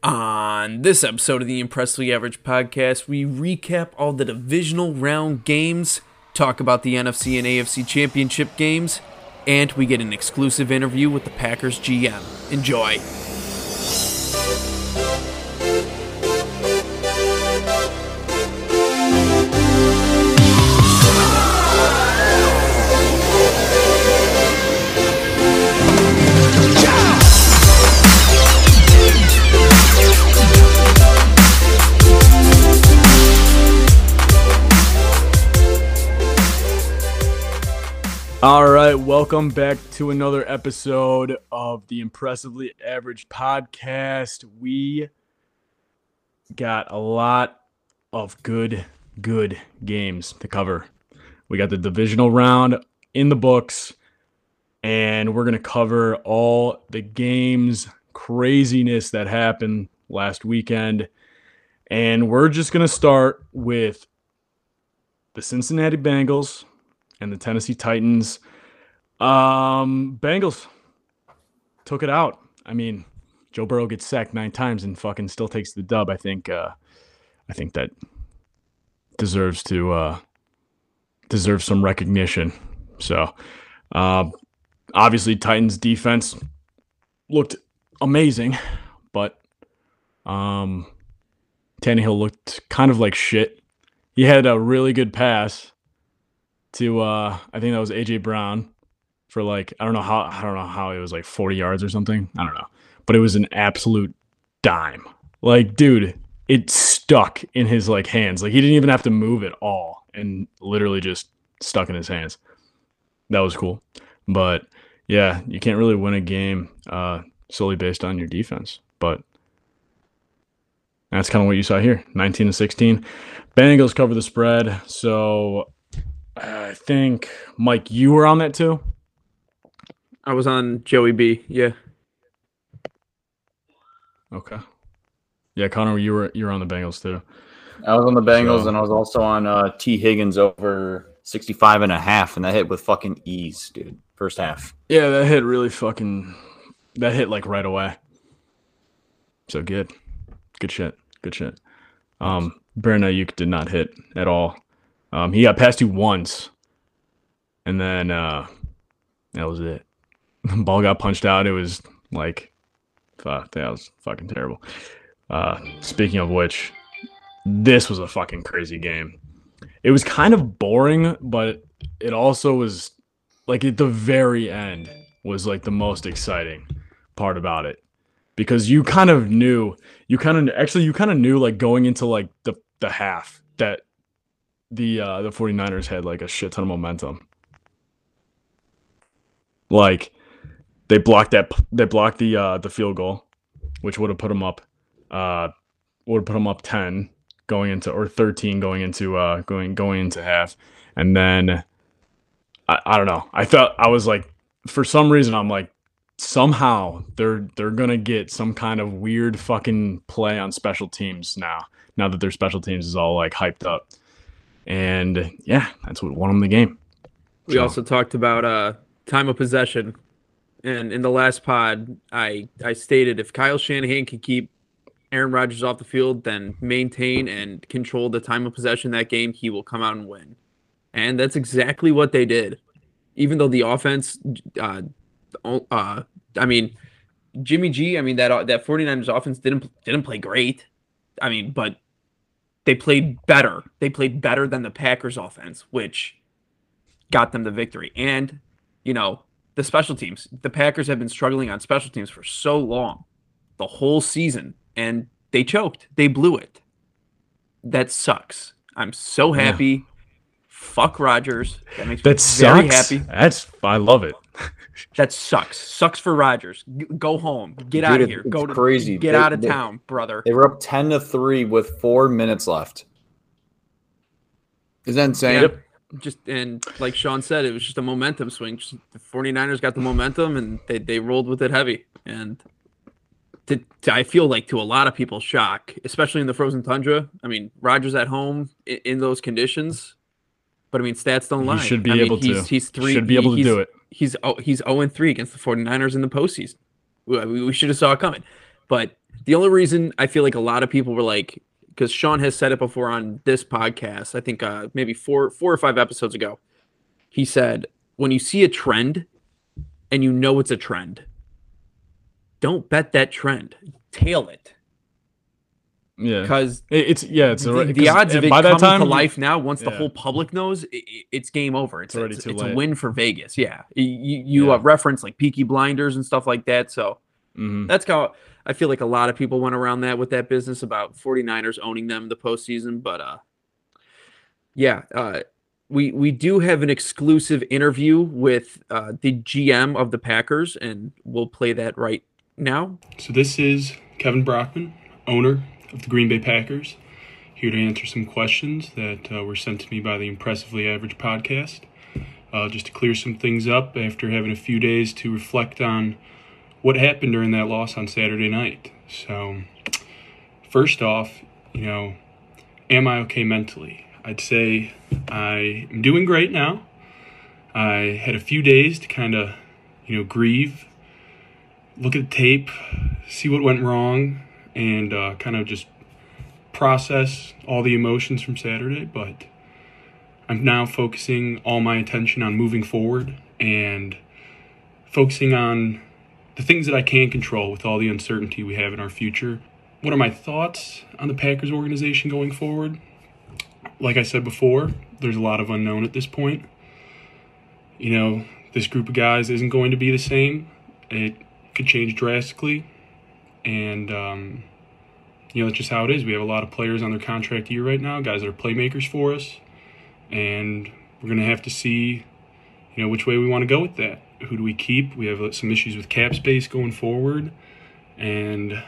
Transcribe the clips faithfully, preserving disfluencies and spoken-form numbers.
On this episode of the Impressively Average podcast, we recap all the divisional round games, talk about the N F C and A F C championship games, and we get an exclusive interview with the Packers G M. Enjoy. All right, welcome back to another episode of the Impressively Average podcast. We got a lot of good, good games to cover. We got the divisional round in the books, and we're going to cover all the games, craziness that happened last weekend. And we're just going to start with the Cincinnati Bengals and the Tennessee Titans. Um, Bengals took it out. I mean, Joe Burrow gets sacked nine times and fucking still takes the dub. I think uh, I think that deserves to uh, deserves some recognition. So, uh, obviously, Titans defense looked amazing, but um, Tannehill looked kind of like shit. He had a really good pass to uh I think that was A J Brown for like I don't know how I don't know how it was like forty yards or something. I don't know. But it was an absolute dime. Like, dude, it stuck in his like hands. Like, he didn't even have to move at all and literally just stuck in his hands. That was cool. But yeah, you can't really win a game uh solely based on your defense. But that's kind of what you saw here. nineteen to sixteen. Bengals cover the spread. So I think, Mike, you were on that too? I was on Joey B, yeah. Okay. Yeah, Connor, you were you were on the Bengals too. I was on the Bengals, so, and I was also on uh, T. Higgins over sixty-five and a half, and that hit with fucking ease, dude, first half. Yeah, that hit really fucking – that hit like right away. So good. Good shit. Good shit. Um, Baron Ayuk did not hit at all. Um, he got past you once, and then uh, that was it. Ball got punched out. It was like, fuck, that was fucking terrible. Uh, speaking of which, this was a fucking crazy game. It was kind of boring, but it also was, like, at the very end was, like, the most exciting part about it. Because you kind of knew, you kind of, actually, you kind of knew, like, going into, like, the, the half that the uh, the 49ers had like a shit ton of momentum. Like, they blocked that they blocked the uh, the field goal, which would have put them up uh would have put them up ten going into, or thirteen going into uh going going into half. And then I, I don't know. I felt I was like for some reason I'm like somehow they're they're going to get some kind of weird fucking play on special teams now. Now that their special teams is all like hyped up. And, yeah, that's what won them the game. We so. also talked about uh, time of possession. And in the last pod, I, I stated if Kyle Shanahan can keep Aaron Rodgers off the field, then maintain and control the time of possession that game, he will come out and win. And that's exactly what they did. Even though the offense, uh, uh, I mean, Jimmy G, I mean, that that 49ers offense didn't didn't play great. I mean, but They played better. They played better than the Packers offense, which got them the victory. And, you know, the special teams. The Packers have been struggling on special teams for so long, the whole season, and they choked. They blew it. That sucks. I'm so happy. Yeah. Fuck Rodgers. That makes that me sucks. Very happy. That's I love it. That sucks. Sucks for Rodgers. Go home. Get Dude, out of here. Go to crazy. Get they, out of they, town, brother. They were up ten to three with four minutes left. Is that insane? Yep. Just and like Sean said, it was just a momentum swing. Just, the 49ers got the momentum and they, they rolled with it heavy. And to, to, I feel like to a lot of people, shock, especially in the frozen tundra. I mean, Rodgers at home in, in those conditions. But I mean, stats don't lie. He should be I mean, able he's, to. He's three. Should be able to do it. He's oh, he's zero and three against the 49ers in the postseason. We, we should have saw it coming. But The only reason I feel like a lot of people were like, because Sean has said it before on this podcast, I think uh, maybe four, four or five episodes ago, he said, when you see a trend and you know it's a trend, don't bet that trend. Tail it. Yeah, because it, it's yeah, it's already, the odds of it by coming that time, to life now. Once yeah. the whole public knows, it, it's game over. It's it's, already it's, too it's late. A win for Vegas. Yeah, you you yeah. Uh, reference like Peaky Blinders and stuff like that. So mm-hmm. that's how I feel like a lot of people went around that with that business about 49ers owning them the postseason. But uh, yeah, uh, we we do have an exclusive interview with uh, the G M of the Packers, and we'll play that right now. So this is Kevin Brockman, owner of the Green Bay Packers, here to answer some questions that uh, were sent to me by the Impressively Average podcast. Uh, just to clear some things up after having a few days to reflect on what happened during that loss on Saturday night. So, first off, you know, am I okay mentally? I'd say I am doing great now. I had a few days to kind of, you know, grieve, look at the tape, see what went wrong, and uh, kind of just process all the emotions from Saturday. But I'm now focusing all my attention on moving forward and focusing on the things that I can control with all the uncertainty we have in our future. What are my thoughts on the Packers organization going forward? Like I said before, there's a lot of unknown at this point. You know, this group of guys isn't going to be the same. It could change drastically. And, um, you know, that's just how it is. We have a lot of players on their contract year right now, guys that are playmakers for us. And we're going to have to see, you know, which way we want to go with that. Who do we keep? We have some issues with cap space going forward. And,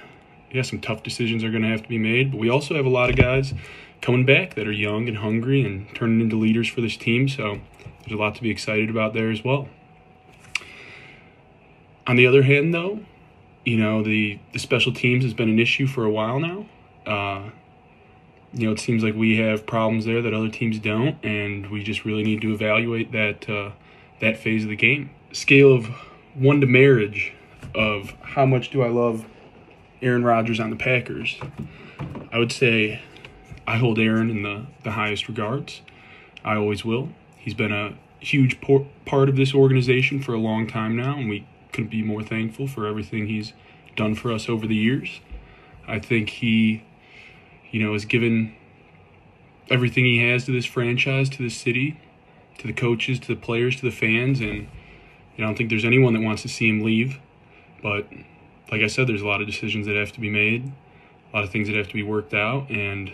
yeah, some tough decisions are going to have to be made. But we also have a lot of guys coming back that are young and hungry and turning into leaders for this team. So there's a lot to be excited about there as well. On the other hand, though, you know, the, the special teams has been an issue for a while now. Uh, you know, it seems like we have problems there that other teams don't, and we just really need to evaluate that uh, that phase of the game. Scale of one to marriage of how much do I love Aaron Rodgers on the Packers, I would say I hold Aaron in the, the highest regards. I always will. He's been a huge por- part of this organization for a long time now, and we couldn't be more thankful for everything he's done for us over the years. I think he, you know, has given everything he has to this franchise, to this city, to the coaches, to the players, to the fans, and you know, I don't think there's anyone that wants to see him leave. But like I said, there's a lot of decisions that have to be made, a lot of things that have to be worked out, and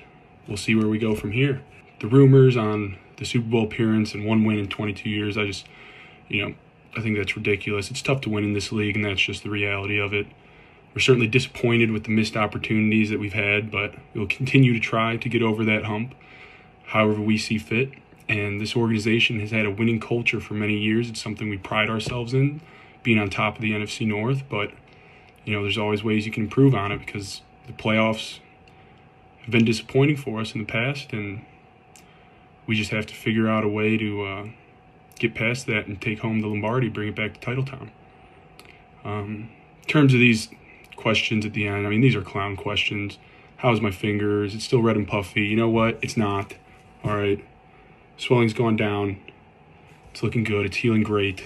we'll see where we go from here. The rumors on the Super Bowl appearance and one win in twenty-two years, I just, you know, I think that's ridiculous. It's tough to win in this league, and that's just the reality of it. We're certainly disappointed with the missed opportunities that we've had, but we'll continue to try to get over that hump however we see fit. And this organization has had a winning culture for many years. It's something we pride ourselves in, being on top of the N F C North. But, you know, there's always ways you can improve on it because the playoffs have been disappointing for us in the past, and we just have to figure out a way to uh, – get past that and take home the Lombardi, bring it back to Titletown. Um, in terms of these questions at the end, I mean, these are clown questions. How's my fingers? It's still red and puffy. You know what? It's not. All right. Swelling's gone down. It's looking good. It's healing great.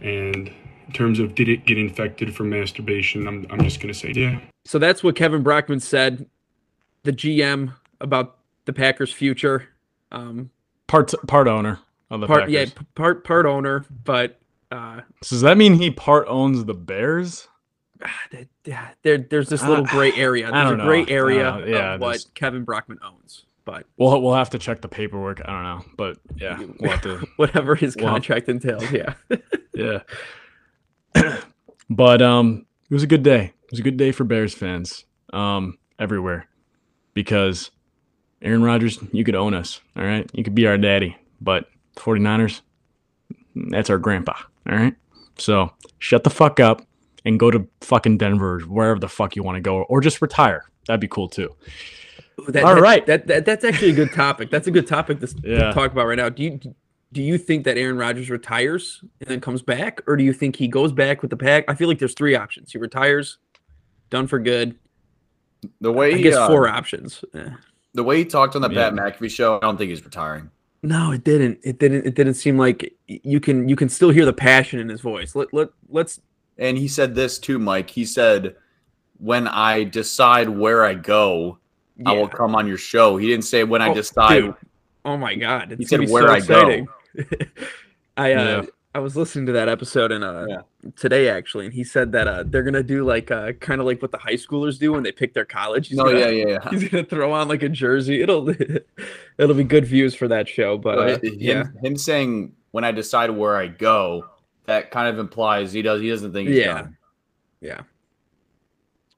And in terms of did it get infected from masturbation, I'm, I'm just going to say yeah. So that's what Kevin Brockman said, the G M, about the Packers' future. Um, part part owner. The part, yeah, part part owner, but uh, so does that mean he part owns the Bears? There, there's this little gray area. There's I don't a know. gray area uh, yeah, of what there's... Kevin Brockman owns, but we'll we'll have to check the paperwork. I don't know, but yeah, we'll have to whatever his we'll contract have... entails. Yeah, yeah. But um, it was a good day. It was a good day for Bears fans um everywhere, because Aaron Rodgers, you could own us, all right? You could be our daddy, but forty-niners, that's our grandpa, all right? So shut the fuck up and go to fucking Denver or wherever the fuck you want to go, or just retire. That'd be cool too. That, all that, right. That, that That's actually a good topic. That's a good topic to, yeah. to talk about right now. Do you do you think that Aaron Rodgers retires and then comes back, or do you think he goes back with the Pack? I feel like there's three options. He retires, done for good, The way I guess uh, four options. Yeah. The way he talked on the yeah. Pat McAfee show, I don't think he's retiring. No, it didn't. It didn't. It didn't seem like you can. You can still hear the passion in his voice. Let let let's. And he said this too, Mike. He said, "When I decide where I go, yeah. I will come on your show." He didn't say when oh, I decide. Dude. Oh my God! It's he said where so I exciting. Go. I uh, yeah. I was listening to that episode and uh yeah. today actually, and he said that uh they're gonna do like uh kind of like what the high schoolers do when they pick their college. He's oh gonna, yeah, yeah, yeah. He's gonna throw on like a jersey. It'll. It'll be good views for that show, but uh, him, yeah, him saying when I decide where I go, that kind of implies he does he doesn't think he's yeah, done. yeah.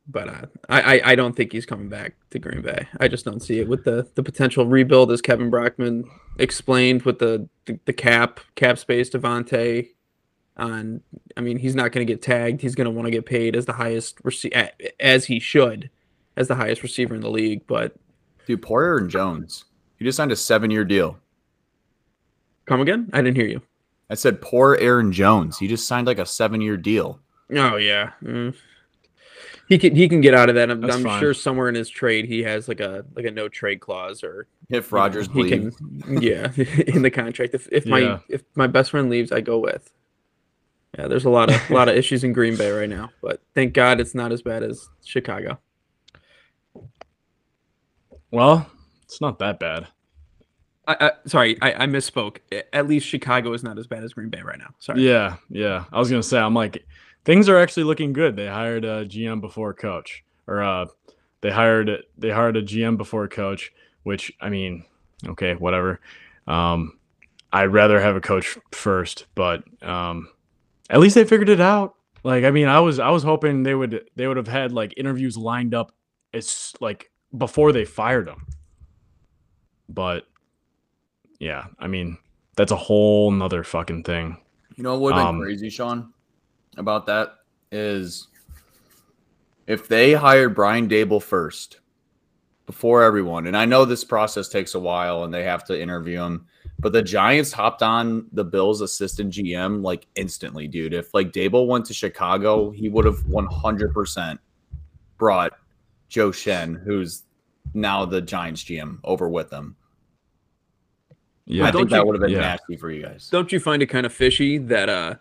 But uh, I I don't think he's coming back to Green Bay. I just don't see it with the the potential rebuild, as Kevin Brockman explained, with the the, the cap cap space Devontae. On I mean, he's not going to get tagged. He's going to want to get paid as the highest receiver, as he should, as the highest receiver in the league. But dude, Porter and Jones. You just signed a seven-year deal. Come again? I didn't hear you. I said poor Aaron Jones. He just signed like a seven-year deal. Oh, yeah. Mm. He can he can get out of that. I'm, I'm sure somewhere in his trade he has like a like a no-trade clause. Or if Rodgers you know, leaves. Can, yeah, in the contract. If if yeah. my if my best friend leaves, I go with. Yeah, there's a lot of a lot of issues in Green Bay right now. But thank God it's not as bad as Chicago. Well... It's not that bad. I, I sorry, I, I misspoke. At least Chicago is not as bad as Green Bay right now. Sorry. Yeah, yeah. I was gonna say, I'm like, things are actually looking good. They hired a G M before a coach, or uh, they hired they hired a G M before a coach. Which I mean, okay, whatever. Um, I'd rather have a coach first, but um, at least they figured it out. Like, I mean, I was I was hoping they would they would have had like interviews lined up as like before they fired them. But, yeah, I mean, that's a whole nother fucking thing. You know what would have been um, crazy, Sean, about that is if they hired Brian Daboll first before everyone, and I know this process takes a while and they have to interview him, but the Giants hopped on the Bills' assistant G M, like, instantly, dude. If, like, Daboll went to Chicago, he would have one hundred percent brought Joe Shen, who's – now the Giants G M, over with them. Yeah, I think that would have been yeah. nasty for you guys. Don't you find it kind of fishy that uh,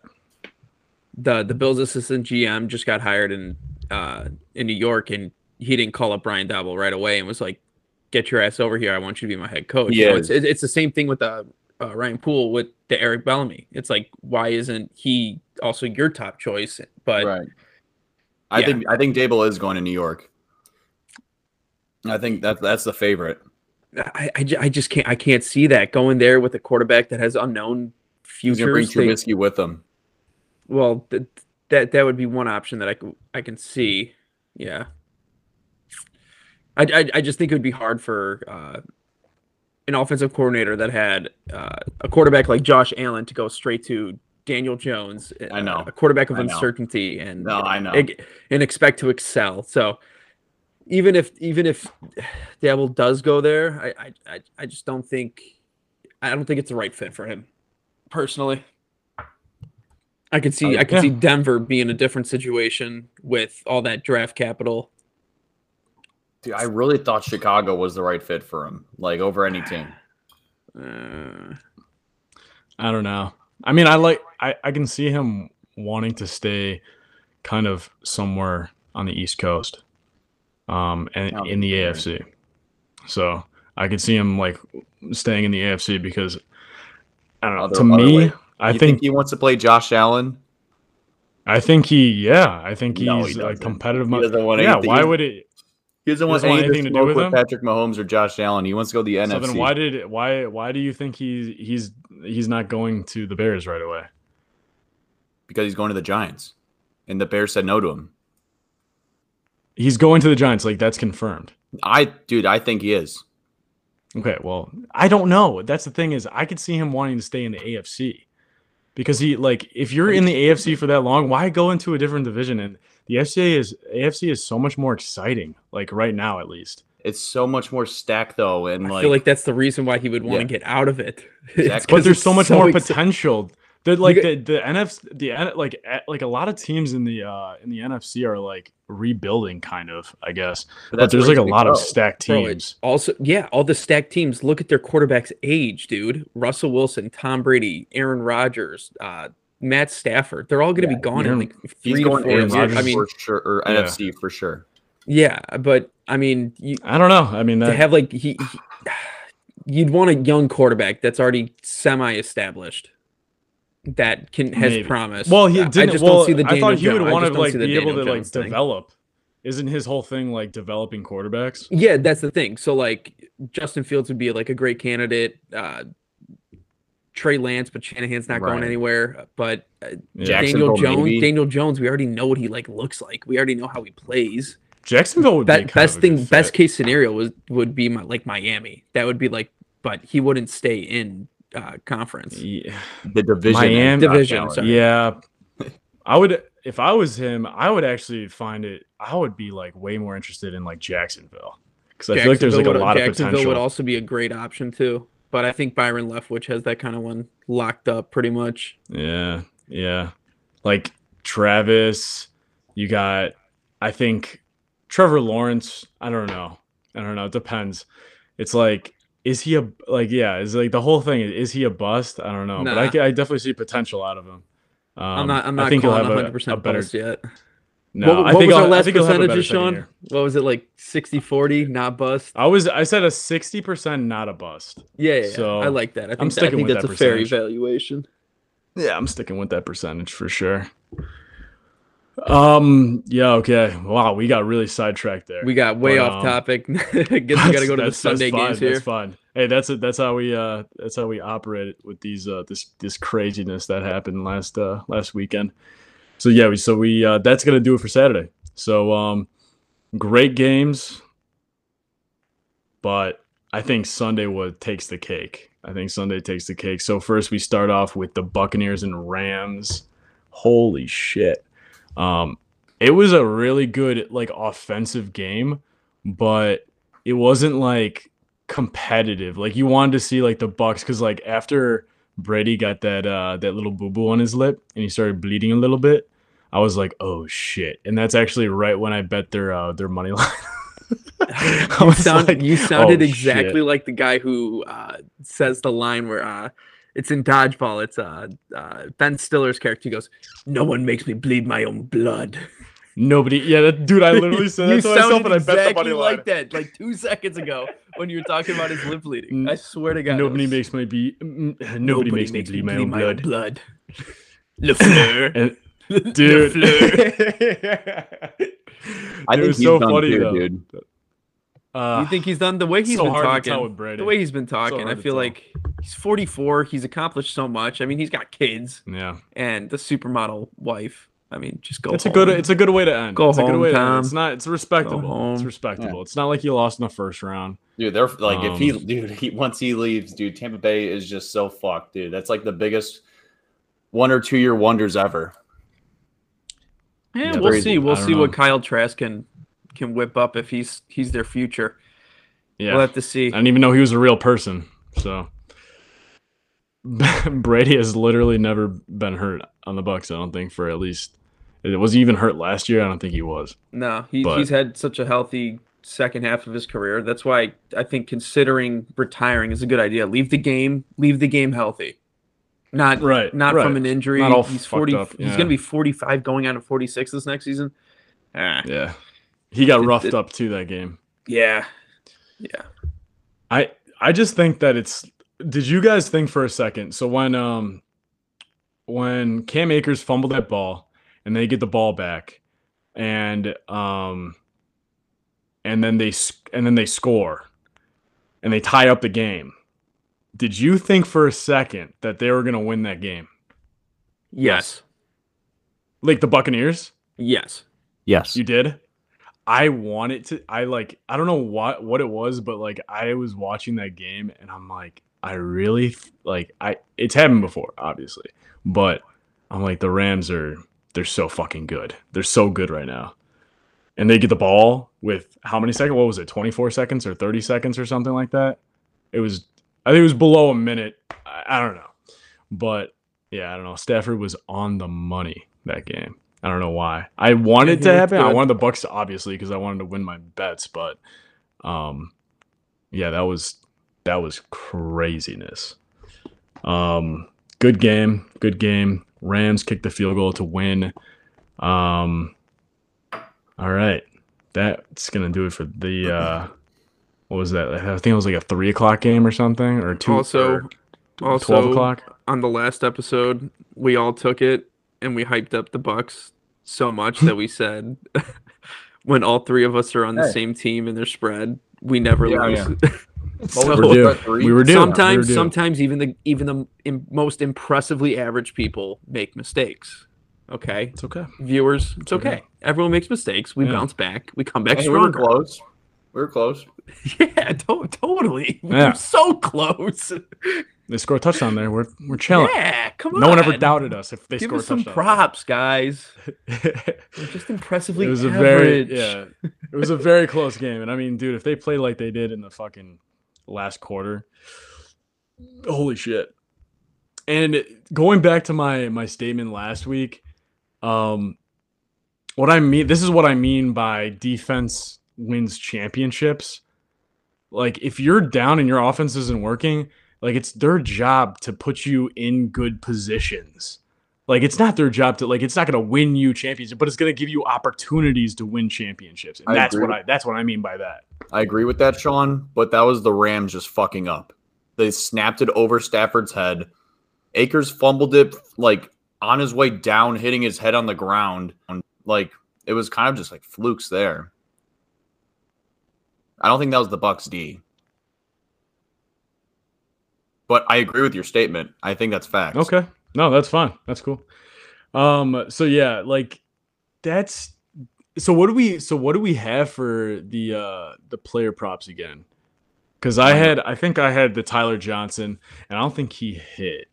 the the Bills assistant G M just got hired in uh, in New York, and he didn't call up Brian Daboll right away and was like, "Get your ass over here! I want you to be my head coach." Yeah, so it's it's the same thing with uh, uh, Ryan Poole with the Eric Bieniemy. It's like, why isn't he also your top choice? But right. I yeah. think I think Daboll is going to New York. I think that that's the favorite. I, I, I just can't I can't see that going there with a quarterback that has unknown futures. He's gonna bring Trubisky with him. Well, th- that that would be one option that I can I can see. Yeah. I, I I just think it would be hard for uh, an offensive coordinator that had uh, a quarterback like Josh Allen to go straight to Daniel Jones. I know uh, a quarterback of uncertainty and no, and, I know and expect to excel. So. Even if even if Daboll does go there, I, I I just don't think I don't think it's the right fit for him personally. I could see uh, I could yeah. see Denver being a different situation with all that draft capital. Dude, I really thought Chicago was the right fit for him, like over any team. Uh, I don't know. I mean, I like I, I can see him wanting to stay kind of somewhere on the East Coast. Um and in the A F C, so I could see him like staying in the A F C because I don't know. Other, to me, I think, think he wants to play Josh Allen. I think he, yeah, I think he's no, he a competitive. He doesn't want yeah, anything. Why would it? He doesn't want, he doesn't want anything to do with, with Patrick Mahomes or Josh Allen. He wants to go to the so N F C. Then why did why why do you think he's he's he's not going to the Bears right away? Because he's going to the Giants, and the Bears said no to him. He's going to the Giants, like that's confirmed. I, dude, I think he is. Okay, well, I don't know. That's the thing is, I could see him wanting to stay in the A F C because he, like, if you're in the A F C for that long, why go into a different division? And the A F C is A F C is so much more exciting, like right now at least. It's so much more stacked though, and I like, feel like that's the reason why he would want yeah. to get out of it. Exactly. But there's so much so more ex- potential. The like the the N F C the like like a lot of teams in the uh, in the N F C are like rebuilding kind of, I guess. But, but there's like a lot of stacked teams. Also, yeah, all the stacked teams. Look at their quarterbacks' age, dude. Russell Wilson, Tom Brady, Aaron Rodgers, uh, Matt Stafford. They're all going to yeah, be gone in like three he's going four Aaron Rodgers I mean, for sure, or yeah. N F C for sure. Yeah, but I mean, you, I don't know. I mean, that, to have like he, he you'd want a young quarterback that's already semi-established. That can has Maybe. promise. Well, he didn't. I just well, don't see the Daniel I thought he would want to like be able to Jones like develop. Thing. Isn't his whole thing like developing quarterbacks? Yeah, that's the thing. So like Justin Fields would be like a great candidate. Uh, Trey Lance, but Shanahan's not right. going anywhere. But uh, yeah. Daniel Jones, maybe. Daniel Jones, we already know what he like looks like. We already know how he plays. Jacksonville would that be best thing. Best fit. Case scenario was would be my, like Miami. That would be like, but he wouldn't stay in. Uh, conference, yeah. the division, Miami, division. Sorry. Yeah, I would. If I was him, I would actually find it. I would be like way more interested in like Jacksonville because I feel like there's like a lot of potential. Jacksonville would also be a great option too, but I think Byron Leftwich has that kind of one locked up pretty much. Yeah, yeah. Like Travis, you got. I think Trevor Lawrence. I don't know. I don't know. It depends. It's like. Is he a like yeah? Is like the whole thing? Is he a bust? I don't know, nah. but I, I definitely see potential out of him. Um, I'm not. I'm not I think calling one hundred percent bust yet. No, what, what I think was our last percentages, Sean? What was it like? sixty forty, not bust. I was. I said a sixty percent, not a bust. Yeah, yeah. So I like that. I think, I'm sticking I think with that's that a fair evaluation. Yeah, I'm sticking with that percentage for sure. Um. Yeah. Okay. Wow. We got really sidetracked there. We got way but, off um, topic. Guess we gotta go to the Sunday fun, games here. That's fun. Hey, that's a, that's how we uh that's how we operate with these uh this this craziness that happened last uh last weekend. So yeah. We so we uh that's gonna do it for Saturday. So um, great games, but I think Sunday what takes the cake. I think Sunday takes the cake. So first we start off with the Buccaneers and Rams. Holy shit. Um, it was a really good like offensive game, but it wasn't like competitive. Like you wanted to see like the Bucs because like after Brady got that uh that little boo boo on his lip and he started bleeding a little bit, I was like, oh shit! And that's actually right when I bet their uh, their money line. you, sound, like, you sounded oh, exactly shit. like the guy who uh, says the line where. Uh, It's in Dodgeball. It's uh, uh, Ben Stiller's character. He goes, "No one makes me bleed my own blood." Nobody. Yeah, that, dude, I literally said that to myself, and I exactly bet the money line. Like that, like two seconds ago when you were talking about his lip bleeding. I swear to God. Nobody was, makes me be. Nobody, nobody makes me bleed, bleed my own blood. Le Fleur. Dude. I think he's so done funny, too, dude. Uh, you think he's done the way he's so been talking? The way he's been talking, so I feel like he's forty-four. He's accomplished so much. I mean, he's got kids. Yeah, and the supermodel wife. I mean, just go. It's home. a good. It's a good way to end. Go it's home, a good way Tom. To end. It's not. It's respectable. It's respectable. Yeah. It's not like he lost in the first round, dude. They're like, um, if he, dude, he, once he leaves, dude, Tampa Bay is just so fucked, dude. That's like the biggest one or two year wonders ever. Yeah, yeah we'll see. We'll see know. what Kyle Trask can. can whip up if he's he's their future. Yeah, we'll have to see. I didn't even know he was a real person. So Brady has literally never been hurt on the Bucs. I don't think for at least it was he even hurt last year. I don't think he was. No, he, but, he's had such a healthy second half of his career. That's why I think considering retiring is a good idea. Leave the game. Leave the game healthy. Not right. Not right. from an injury. Not all he's forty. Up, yeah. He's gonna be forty-five, going on to forty-six this next season. Ah. Yeah. He got roughed it, it, up too that game. Yeah. Yeah. I I just think that it's did you guys think for a second? So when um when Cam Akers fumbled that ball and they get the ball back and um and then they and then they score and they tie up the game. Did you think for a second that they were going to win that game? Yes. Like the Buccaneers? Yes. Yes. You did? I wanted to, I like, I don't know what, what it was, but like, I was watching that game and I'm like, I really like, I, it's happened before, obviously, but I'm like, the Rams are, they're so fucking good. They're so good right now. And they get the ball with how many seconds? What was it? twenty-four seconds or thirty seconds or something like that. It was, I think it was below a minute. I, I don't know, but Yeah, I don't know. Stafford was on the money that game. I don't know why. I wanted it to happen. Good. I wanted the Bucks, obviously, because I wanted to win my bets. But, um, yeah, that was that was craziness. Um, good game, good game. Rams kicked the field goal to win. Um, all right, that's gonna do it for the. Uh, what was that? I think it was like a three o'clock game or something, or two. Also, or also twelve o'clock. On the last episode, we all took it and we hyped up the Bucks so much that we said, when all three of us are on hey. the same team and they're spread, we never yeah, lose. Yeah. So, we're we were doing sometimes. We were sometimes even the even the im- most impressively average people make mistakes. Okay, it's okay. Viewers, it's okay. okay. Everyone makes mistakes. We yeah. bounce back. We come back hey, stronger. We were close. We were close. Yeah, to- totally. We yeah. were so close. They score a touchdown there. We're we're chilling. Yeah, come on. No one ever doubted us if they Give scored us a touchdown. Some props, guys. We're just impressively. It was average. a very yeah. It was a very close game, and I mean, dude, if they played like they did in the fucking last quarter, holy shit. And going back to my my statement last week, um what I mean this is what I mean by defense wins championships. Like, if you're down and your offense isn't working, like, it's their job to put you in good positions. Like, it's not their job to, like, it's not going to win you championships, but it's going to give you opportunities to win championships. And I that's agree. what I that's what I mean by that. I agree with that, Sean, but that was the Rams just fucking up. They snapped it over Stafford's head. Akers fumbled it, like, on his way down, hitting his head on the ground. Like, it was kind of just, like, flukes there. I don't think that was the Bucs' D. But I agree with your statement. I think that's facts. Okay. No, that's fine. That's cool. Um, so yeah, like that's so what do we so what do we have for the uh the player props again? Because I had I think I had the Tyler Johnson, and I don't think he hit.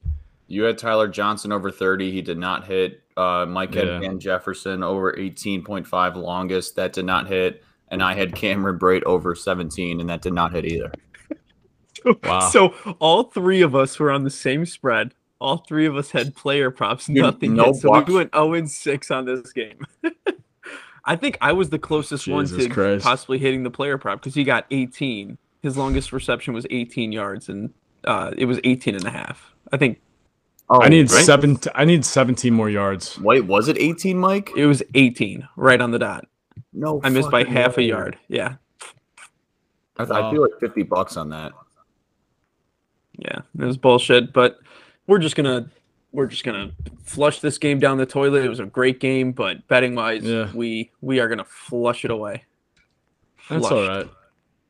You had Tyler Johnson over thirty, he did not hit. Uh Mike had yeah. Van Jefferson over eighteen point five longest, that did not hit, and I had Cameron Brate over seventeen, and that did not hit either. Wow. So all three of us were on the same spread. All three of us had player props. Dude, nothing. No so box. We went oh and six on this game. I think I was the closest Jesus one to Christ. possibly hitting the player prop because he got eighteen. His longest reception was eighteen yards, and uh, it was eighteen and a half. I think. Oh, I need right? seven. I need seventeen more yards. Wait, was it eighteen, Mike? It was eighteen, right on the dot. No, I missed by half no. a yard. Yeah. I, th- wow. I feel like fifty bucks on that. Yeah, it was bullshit, but. We're just gonna, we're just gonna flush this game down the toilet. It was a great game, but betting wise, yeah. we we are gonna flush it away. Flushed. That's all right.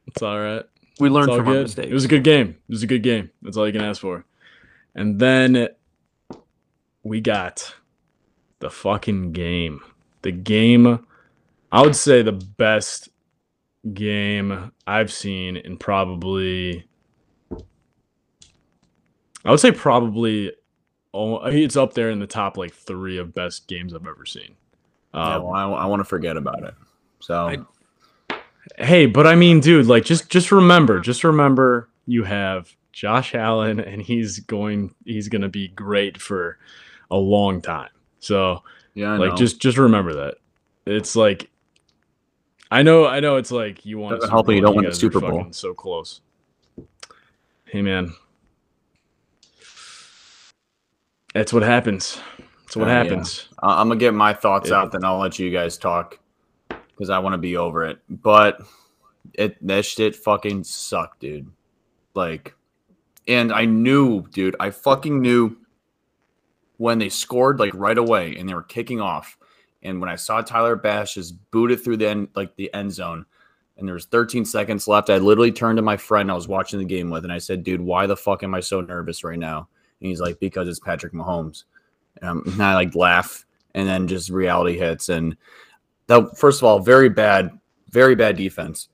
It's all right. We learned from good. our mistakes. It was a good game. It was a good game. That's all you can ask for. And then we got the fucking game. The game. I would say the best game I've seen in probably. I would say probably oh, it's up there in the top like three of best games I've ever seen. Uh, yeah, well, I, I want to forget about it. So, I, hey, but I mean, dude, like just just remember, just remember, you have Josh Allen, and he's going, he's gonna be great for a long time. So, yeah, I like know. just just remember that. It's like, I know, I know, it's like you want. Hopefully, you don't win the Super Bowl. So close. Hey, man. That's what happens. That's what uh, happens. Yeah. Uh, I'm going to get my thoughts yeah. out, then I'll let you guys talk because I want to be over it. But it that shit fucking sucked, dude. Like, and I knew, dude, I fucking knew when they scored, like, right away and they were kicking off. And when I saw Tyler Bass just boot it through the end, like, the end zone, and there was thirteen seconds left, I literally turned to my friend I was watching the game with, and I said, dude, why the fuck am I so nervous right now? And he's like, because it's Patrick Mahomes. Um, and I like laugh, and then just reality hits. And that, first of all, very bad, very bad defense,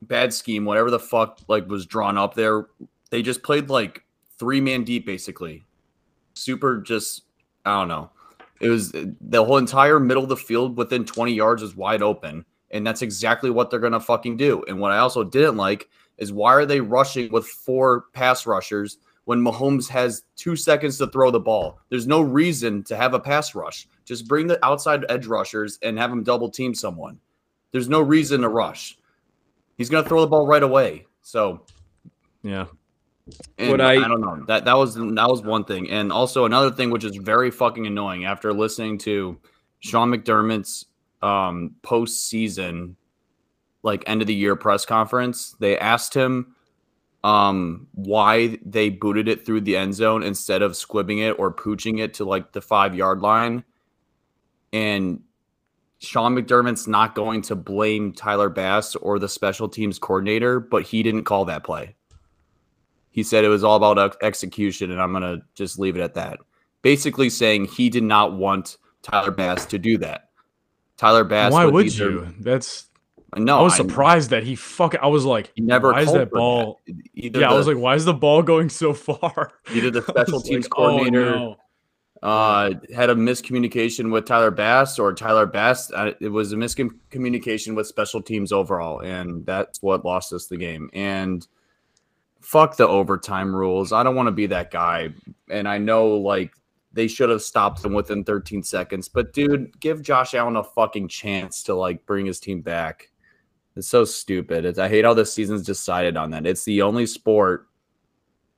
bad scheme, whatever the fuck like was drawn up there. They just played like three man deep, basically. Super, just I don't know. It was the whole entire middle of the field within twenty yards is wide open, and that's exactly what they're gonna fucking do. And what I also didn't like is why are they rushing with four pass rushers when Mahomes has two seconds to throw the ball. There's no reason to have a pass rush. Just bring the outside edge rushers and have them double team someone. There's no reason to rush. He's going to throw the ball right away. So, yeah. And what I, I don't know. That that was that was one thing. And also another thing, which is very fucking annoying, after listening to Sean McDermott's um, postseason, like end of the year press conference, they asked him um, why they booted it through the end zone instead of squibbing it or pooching it to like the five yard line. And Sean McDermott's not going to blame Tyler Bass or the special teams coordinator, but he didn't call that play. He said it was all about execution, and I'm going to just leave it at that. Basically saying he did not want Tyler Bass to do that. Tyler Bass. Why would, would you? Either, That's no. I was I, surprised that he fucking. I was like, he never why is that ball? That. Yeah, the, I was like, why is the ball going so far? Either the special teams like, coordinator oh, no. uh, had a miscommunication with Tyler Bass, or Tyler Bass. Uh, it was a miscommunication with special teams overall, and that's what lost us the game. And fuck the overtime rules. I don't want to be that guy. And I know, like, they should have stopped them within thirteen seconds. But, dude, give Josh Allen a fucking chance to, like, bring his team back. It's so stupid. It's, I hate how this season's decided on that. It's the only sport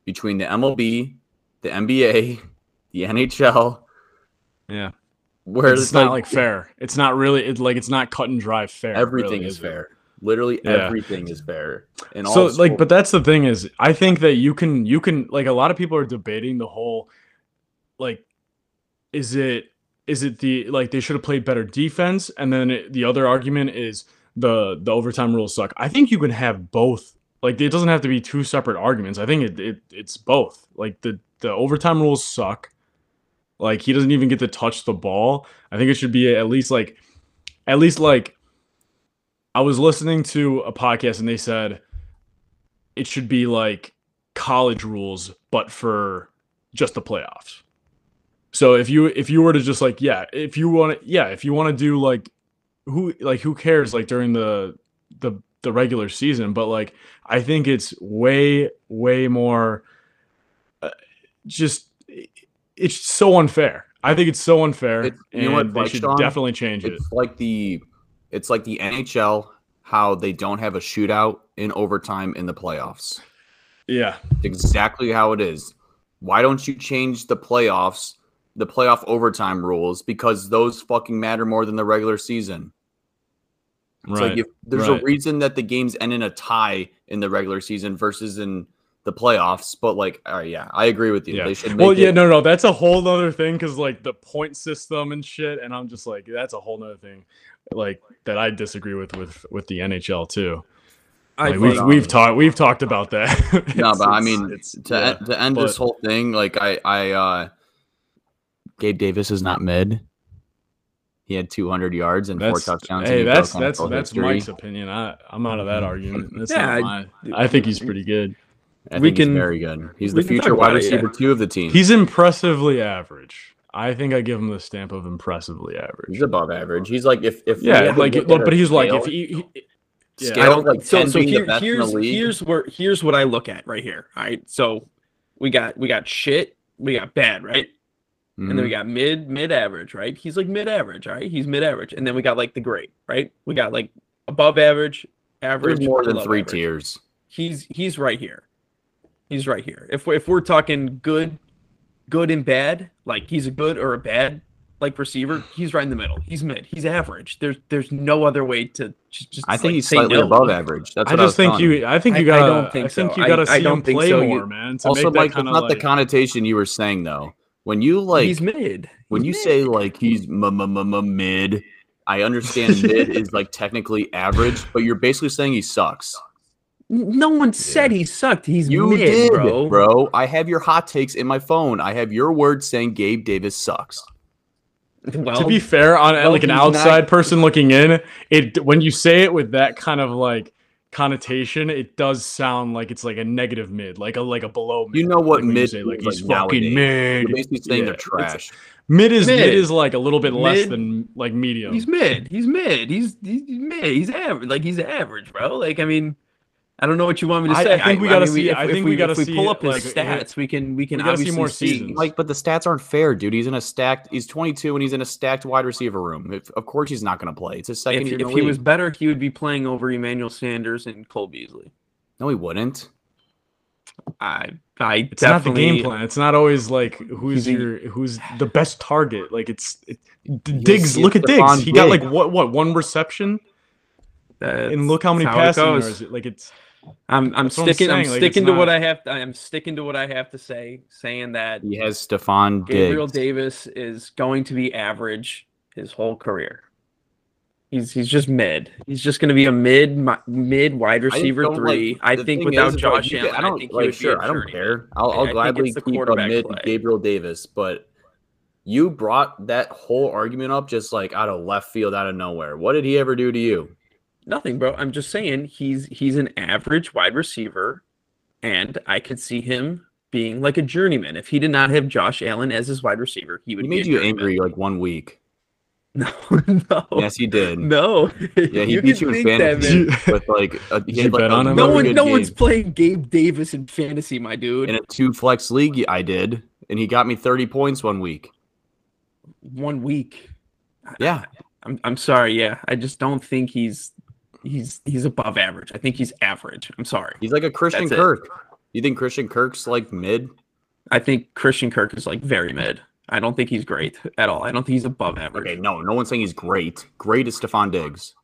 between the M L B, the N B A, the N H L. Yeah. Where it's, it's not, like, like, fair. It's not really it, – like, it's not cut and dry fair. Everything really, is fair. It? Literally everything yeah. is fair. And so all like, but that's the thing is, I think that you can, you can like a lot of people are debating the whole, like, is it, is it the, like they should have played better defense. And then it, the other argument is the, the overtime rules suck. I think you can have both. Like it doesn't have to be two separate arguments. I think it, it it's both. Like the, the overtime rules suck. Like he doesn't even get to touch the ball. I think it should be at least like, at least like, I was listening to a podcast and they said it should be like college rules, but for just the playoffs. So if you if you were to just like yeah, if you want to yeah, if you want to do like who like who cares like during the the the regular season, but like I think it's way way more uh, just it's so unfair. I think it's so unfair, it's, and you know what, they should Sean, definitely change it's it. It's like the. It's like the N H L, how they don't have a shootout in overtime in the playoffs. Yeah. Exactly how it is. Why don't you change the playoffs, the playoff overtime rules, because those fucking matter more than the regular season. Right. Like if there's right. a reason that the games end in a tie in the regular season versus in the playoffs, but like, all right, yeah, I agree with you. Yeah. They should make well, yeah, it- no, no, that's a whole other thing because like the point system and shit, and I'm just like, that's a whole nother thing. Like that, I disagree with with, with the N H L too. Like, I we've we've talked we've talked about that. No, but I mean, it's, it's, to yeah, en- to end but, this whole thing, like I I uh, Gabe Davis is not mid. He had two hundred yards and four touchdowns. Hey, that's that's that's history. Mike's opinion. I I'm out of that argument. That's yeah, not I, I think he's pretty good. I we think can, he's very good. He's the future wide receiver yeah. two of the team. He's impressively average. I think I give him the stamp of impressively average. He's above average. He's like if if yeah, like but he's scale, like if he, he yeah. scale, I don't like so, so here, here's here's where here's what I look at right here. All right, so we got we got shit, we got bad, right, mm-hmm. and then we got mid mid average, right? He's like mid average, all right? He's mid average, and then we got like the great, right? We got like above average, average. There's more than three average. Tiers. He's he's right here. He's right here. If if we're talking good. Good and bad, like he's a good or a bad like receiver. He's right in the middle. He's mid. He's average. There's there's no other way to just. just I think like he's slightly no. above average. That's I what just I think you. I think you got. I don't think I so. Think you got to see him play so. more, man. To also, like it's not like, the connotation you were saying though. When you like he's mid. When he's you mid. Say like he's mid, I understand mid is like technically average, but you're basically saying he sucks. No one said yeah. he sucked. He's you mid, did, bro. bro. I have your hot takes in my phone. I have your words saying Gabe Davis sucks. Well, to be fair, on well, like an outside not... person looking in, it when you say it with that kind of like connotation, it does sound like it's like a negative mid, like a like a below mid. You know what like mid say, like he's like fucking nowadays. Mid. You're basically saying yeah, they're trash. Mid is mid. mid is like a little bit less mid. Than like medium. He's mid. He's mid. He's he's mid. He's average. Like he's average, bro. Like I mean. I don't know what you want me to say. I, I think we got to see. I think we got to see. If we pull up his stats, we can we can obviously see more seasons. Like, but the stats aren't fair, dude. He's in a stacked. He's twenty-two and he's in a stacked wide receiver room. If, of course, he's not going to play. It's his second year. If he was better, he would be playing over Emmanuel Sanders and Cole Beasley. No, he wouldn't. I, I it's definitely, not the game plan. It's not always like who's your who's the best target. Like it's it, Diggs. Look at Diggs. He got like what what one reception, that's and look how many passes. It it, like it's. I'm I'm sticking I'm, I'm like, sticking to not... what I have. To, I'm sticking to what I have to say. Saying that he has Stephon Diggs. Gabriel Davis is going to be average his whole career. He's he's just mid. He's just going to be a mid mid wide receiver I three. Like, I think without is, Josh Allen, I don't I think like, sure. I don't care. I'll, I'll gladly keep a mid play. Gabriel Davis, but you brought that whole argument up just like out of left field, out of nowhere. What did he ever do to you? Nothing, bro. I'm just saying he's he's an average wide receiver, and I could see him being like a journeyman. If he did not have Josh Allen as his wide receiver, he would. He made be a you journeyman. Angry like one week. No, no. Yes, he did. No. Yeah, he you beat you in fantasy that, with like a, he had like on no one. No game. One's playing Gabe Davis in fantasy, my dude. In a two flex league, I did, and he got me thirty points one week. One week. Yeah, I, I'm. I'm sorry. Yeah, I just don't think he's he's he's above average. I think he's average. I'm sorry. He's like a Christian That's Kirk. It. You think Christian Kirk's like mid? I think Christian Kirk is like very mid. I don't think he's great at all. I don't think he's above average. Okay, no, no one's saying he's great. Great is Stephon Diggs.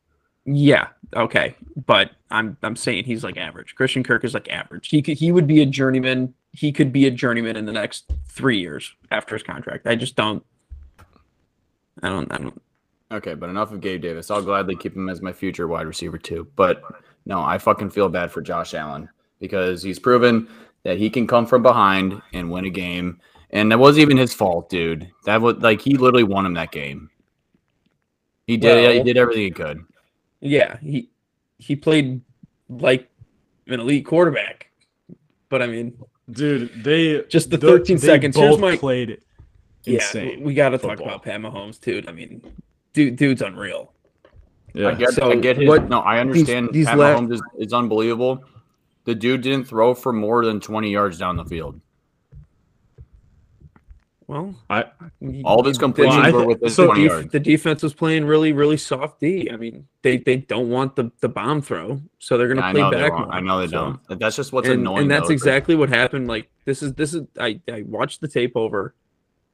Yeah, okay, but I'm I'm saying he's like average. Christian Kirk is like average. He could, he would be a journeyman. He could be a journeyman in the next three years after his contract. I just don't. I don't. I don't. Okay, but enough of Gabe Davis. I'll gladly keep him as my future wide receiver too. But no, I fucking feel bad for Josh Allen because he's proven that he can come from behind and win a game. And that wasn't even his fault, dude. That was like he literally won him that game. He did. Well, he did everything he could. Yeah, he he played like an elite quarterback. But I mean, dude, they just the thirteen they seconds. Both here's my played it. Insane. Yeah, we got to talk about Pat Mahomes, dude. I mean, dude, dude's unreal. Yeah, I get, so I get his, what, no, I understand. These, these Pat left, Mahomes is, is unbelievable. The dude didn't throw for more than twenty yards down the field. Well, I, all of his completions well, were with his so twenty def, yards. The defense was playing really, really soft D. I mean, they, they don't want the, the bomb throw, so they're going to yeah, play back. More, I know they so. don't. That's just what's and, annoying. And that's though, exactly what happened. Like this is this is I, I watched the tape over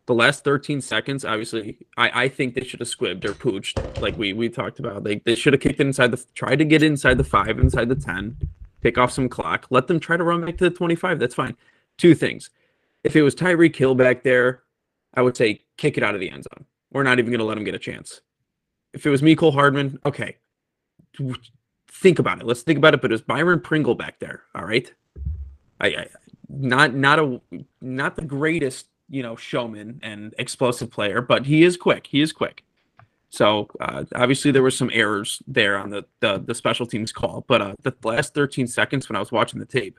the last thirteen seconds. Obviously, I, I think they should have squibbed or pooched, like we we talked about. Like they should have kicked it inside the tried to get inside the five, inside the ten, pick off some clock, let them try to run back to the twenty-five. That's fine. Two things. If it was Tyreek Hill back there, I would say kick it out of the end zone. We're not even going to let him get a chance. If it was Mecole Hardman, okay. Think about it. Let's think about it. But it was Byron Pringle back there. All right. I, I not not a not the greatest, you know, showman and explosive player, but he is quick. He is quick. So uh, obviously there were some errors there on the the, the special teams call. But uh, the last thirteen seconds when I was watching the tape.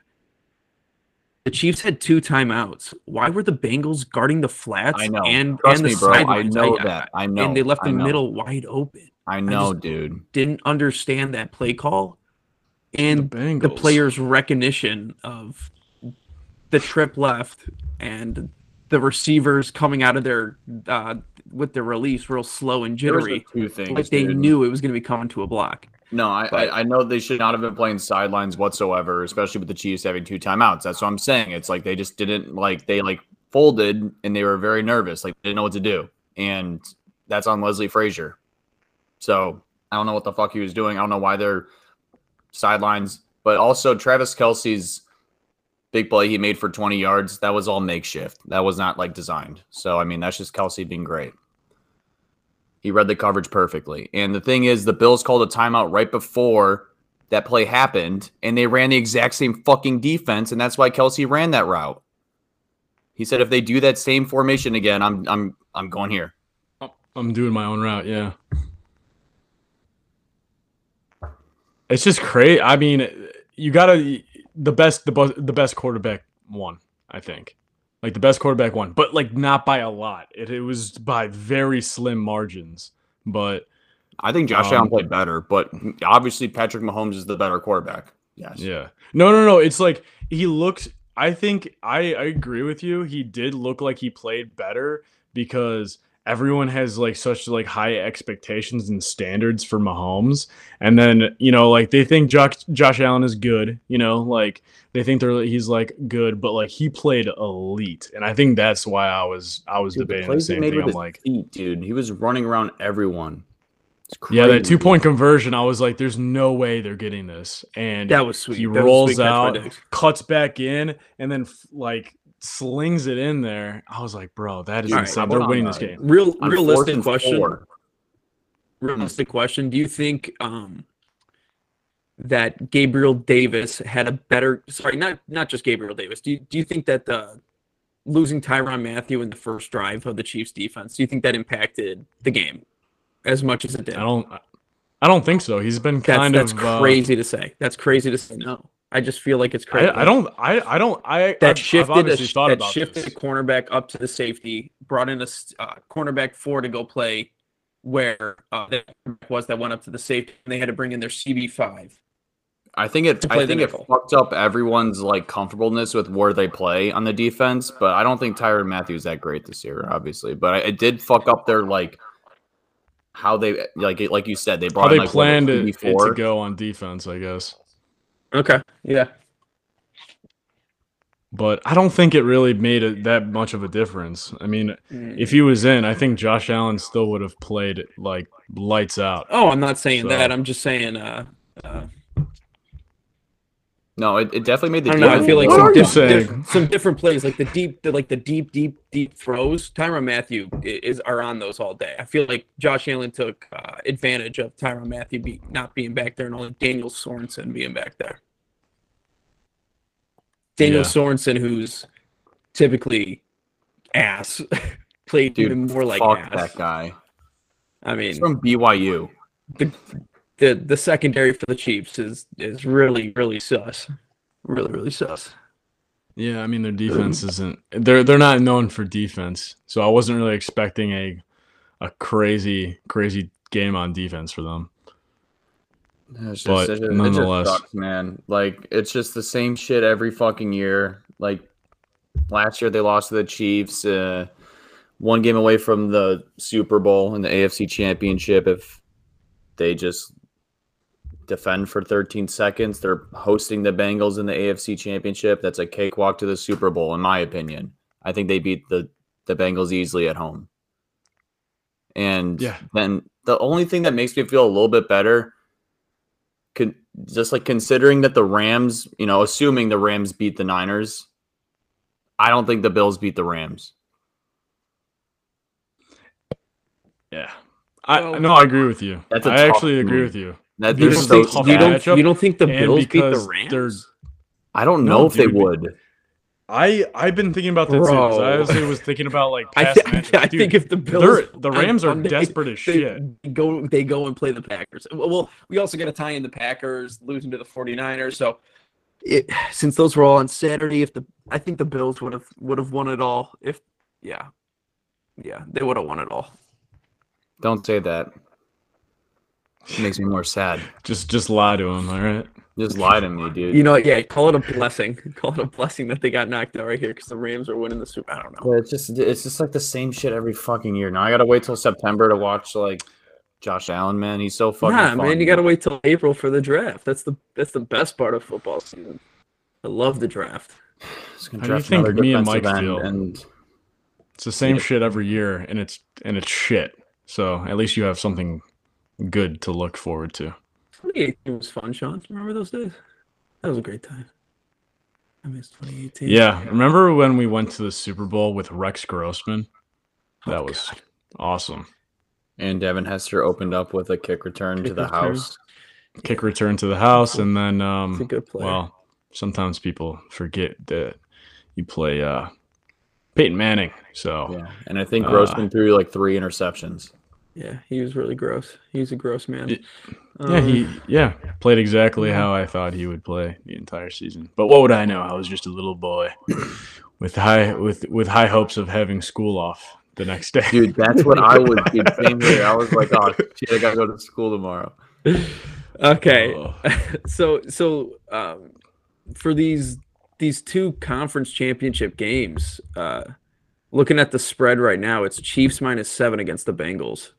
The Chiefs had two timeouts. Why were the Bengals guarding the flats I know. and, and the me, bro. sidelines? I know I, that. I know. And they left the middle wide open. I know, I dude. Didn't understand that play call and the, the player's recognition of the trip left and the receivers coming out of their uh, with their release real slow and jittery. Two things, like they dude. knew it was going to be coming to a block. No, I, but, I I know they should not have been playing sidelines whatsoever, especially with the Chiefs having two timeouts. That's what I'm saying. It's like they just didn't like they like folded and they were very nervous. Like they didn't know what to do. And that's on Leslie Frazier. So I don't know what the fuck he was doing. I don't know why they're sidelines. But also Travis Kelce's big play he made for twenty yards, that was all makeshift. That was not like designed. So I mean that's just Kelce being great. He read the coverage perfectly. And the thing is, the Bills called a timeout right before that play happened, and they ran the exact same fucking defense, and that's why Kelce ran that route. He said if they do that same formation again, I'm I'm I'm going here. I'm doing my own route, yeah. It's just crazy. I mean, you got to the best the the best quarterback won, I think. Like, the best quarterback won, but, like, not by a lot. It, it was by very slim margins, but... I think Josh um, Allen played better, but obviously Patrick Mahomes is the better quarterback. Yes. Yeah. No, no, no. It's like he looks – I think I, I agree with you. He did look like he played better because everyone has like such like high expectations and standards for Mahomes. And then, you know, like they think Josh, Josh Allen is good, you know, like they think they're he's like good, but like he played elite. And I think that's why I was I was dude, debating the, the same thing. I'm like, feet, dude, he was running around everyone. Yeah, that two-point conversion, I was like, there's no way they're getting this. And that was sweet. He that rolls sweet. out, cuts back in, and then, like, slings it in there. I was like, bro, that is All insane. Right, they're winning on, this game. Real, realistic question. Four. Realistic question. Do you think um, that Gabriel Davis had a better – sorry, not not just Gabriel Davis. Do you, do you think that the losing Tyrann Mathieu in the first drive of the Chiefs' defense, do you think that impacted the game? As much as it did. I don't I don't think so. He's been kind that's, that's of That's crazy uh, to say. That's crazy to say. No. I just feel like it's crazy. I, I don't I I don't I that I've, shifted I've a, thought that about shifted the cornerback up to the safety, brought in a uh, cornerback four to go play where uh, that was that went up to the safety and they had to bring in their C B five. I think it I think it fucked up everyone's like comfortableness with where they play on the defense, but I don't think Tyrann Mathieu is that great this year, obviously, but I, it did fuck up their like how they like like you said they brought how in, they like, planned it, it to go on defense, I guess. Okay, yeah, but I don't think it really made it that much of a difference. I mean, mm. if he was in, I think Josh Allen still would have played like lights out. Oh, I'm not saying so. that. I'm just saying. Uh, uh, no, it, it definitely made the. I don't know, I feel like some, diff- diff- some different plays, like the deep, the, like the deep, deep, deep throws. Tyrann Mathieu is are on those all day. I feel like Josh Allen took uh, advantage of Tyrann Mathieu be, not being back there and only Daniel Sorensen being back there. Daniel yeah. Sorensen, who's typically ass, played Dude, even more like fuck ass. That guy. I mean, he's from B Y U. The, The the secondary for the Chiefs is is really really sus, really really sus. Yeah, I mean their defense isn't they're they're not known for defense, so I wasn't really expecting a a crazy crazy game on defense for them. It's just, but it just, nonetheless, it just sucks, man, like it's just the same shit every fucking year. Like last year they lost to the Chiefs, uh, one game away from the Super Bowl and the A F C Championship. If they just defend for thirteen seconds. They're hosting the Bengals in the A F C Championship. That's a cakewalk to the Super Bowl, in my opinion. I think they beat the, the Bengals easily at home. And yeah. then the only thing that makes me feel a little bit better, could, just like considering that the Rams, you know, assuming the Rams beat the Niners, I don't think the Bills beat the Rams. Yeah. I No, I agree with you. That's I actually agree move. with you. That, you, don't think, you, don't, you don't think the Bills beat the Rams? I don't know no, if dude, they would. I, I've been thinking about that Bro. too. I honestly was thinking about like past I, matches. I, I dude, think if the Bills the Rams are they, desperate as they, shit. They go they go and play the Packers. Well, we also gotta tie in the Packers losing to the forty-niners. So it, since those were all on Saturday, if the I think the Bills would have would have won it all. If yeah. Yeah, they would have won it all. Don't say that. It makes me more sad. Just just lie to him, all right? Just lie to me, dude. You know, yeah, call it a blessing. Call it a blessing that they got knocked out right here because the Rams are winning the Super. I don't know. Yeah, it's just it's just like the same shit every fucking year. Now I gotta wait till September to watch like Josh Allen, man. He's so fucking nah, fun. man, you gotta wait till April for the draft. That's the that's the best part of football season. I love the draft. How do you think me and Mike feel? And... It's the same yeah. shit every year, and it's and it's shit. So at least you have something good to look forward to. twenty eighteen was fun, Sean. Remember those days? That was a great time. I missed twenty eighteen. Yeah. Remember when we went to the Super Bowl with Rex Grossman? That oh, was God. awesome. And Devin Hester opened up with a kick return kick to the return. house. Kick return to the house. And then, um, it's a good play. Well, sometimes people forget that you play uh, Peyton Manning. So, yeah. And I think Grossman uh, threw like three interceptions. Yeah, he was really gross. He's a gross man. Yeah, um, he yeah played exactly how I thought he would play the entire season. But what would I know? I was just a little boy with high with, with high hopes of having school off the next day. Dude, that's what I was. Dude, same here. I was like, oh shit, I gotta go to school tomorrow. Okay. Oh. so so um, for these these two conference championship games, uh, looking at the spread right now, it's Chiefs minus seven against the Bengals.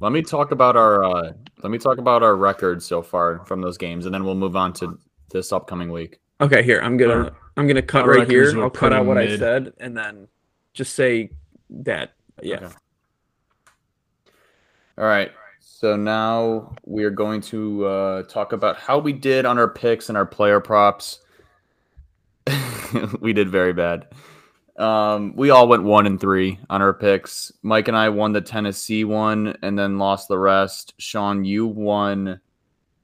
Let me talk about our uh, let me talk about our record so far from those games, and then we'll move on to this upcoming week. Okay, here I'm gonna our, I'm gonna cut right here. I'll cut out what mid. I said, and then just say that. Yeah. Okay. All right. So now we are going to uh, talk about how we did on our picks and our player props. We did very bad. Um, we all went one and three on our picks. Mike and I won the Tennessee one and then lost the rest. Sean, you won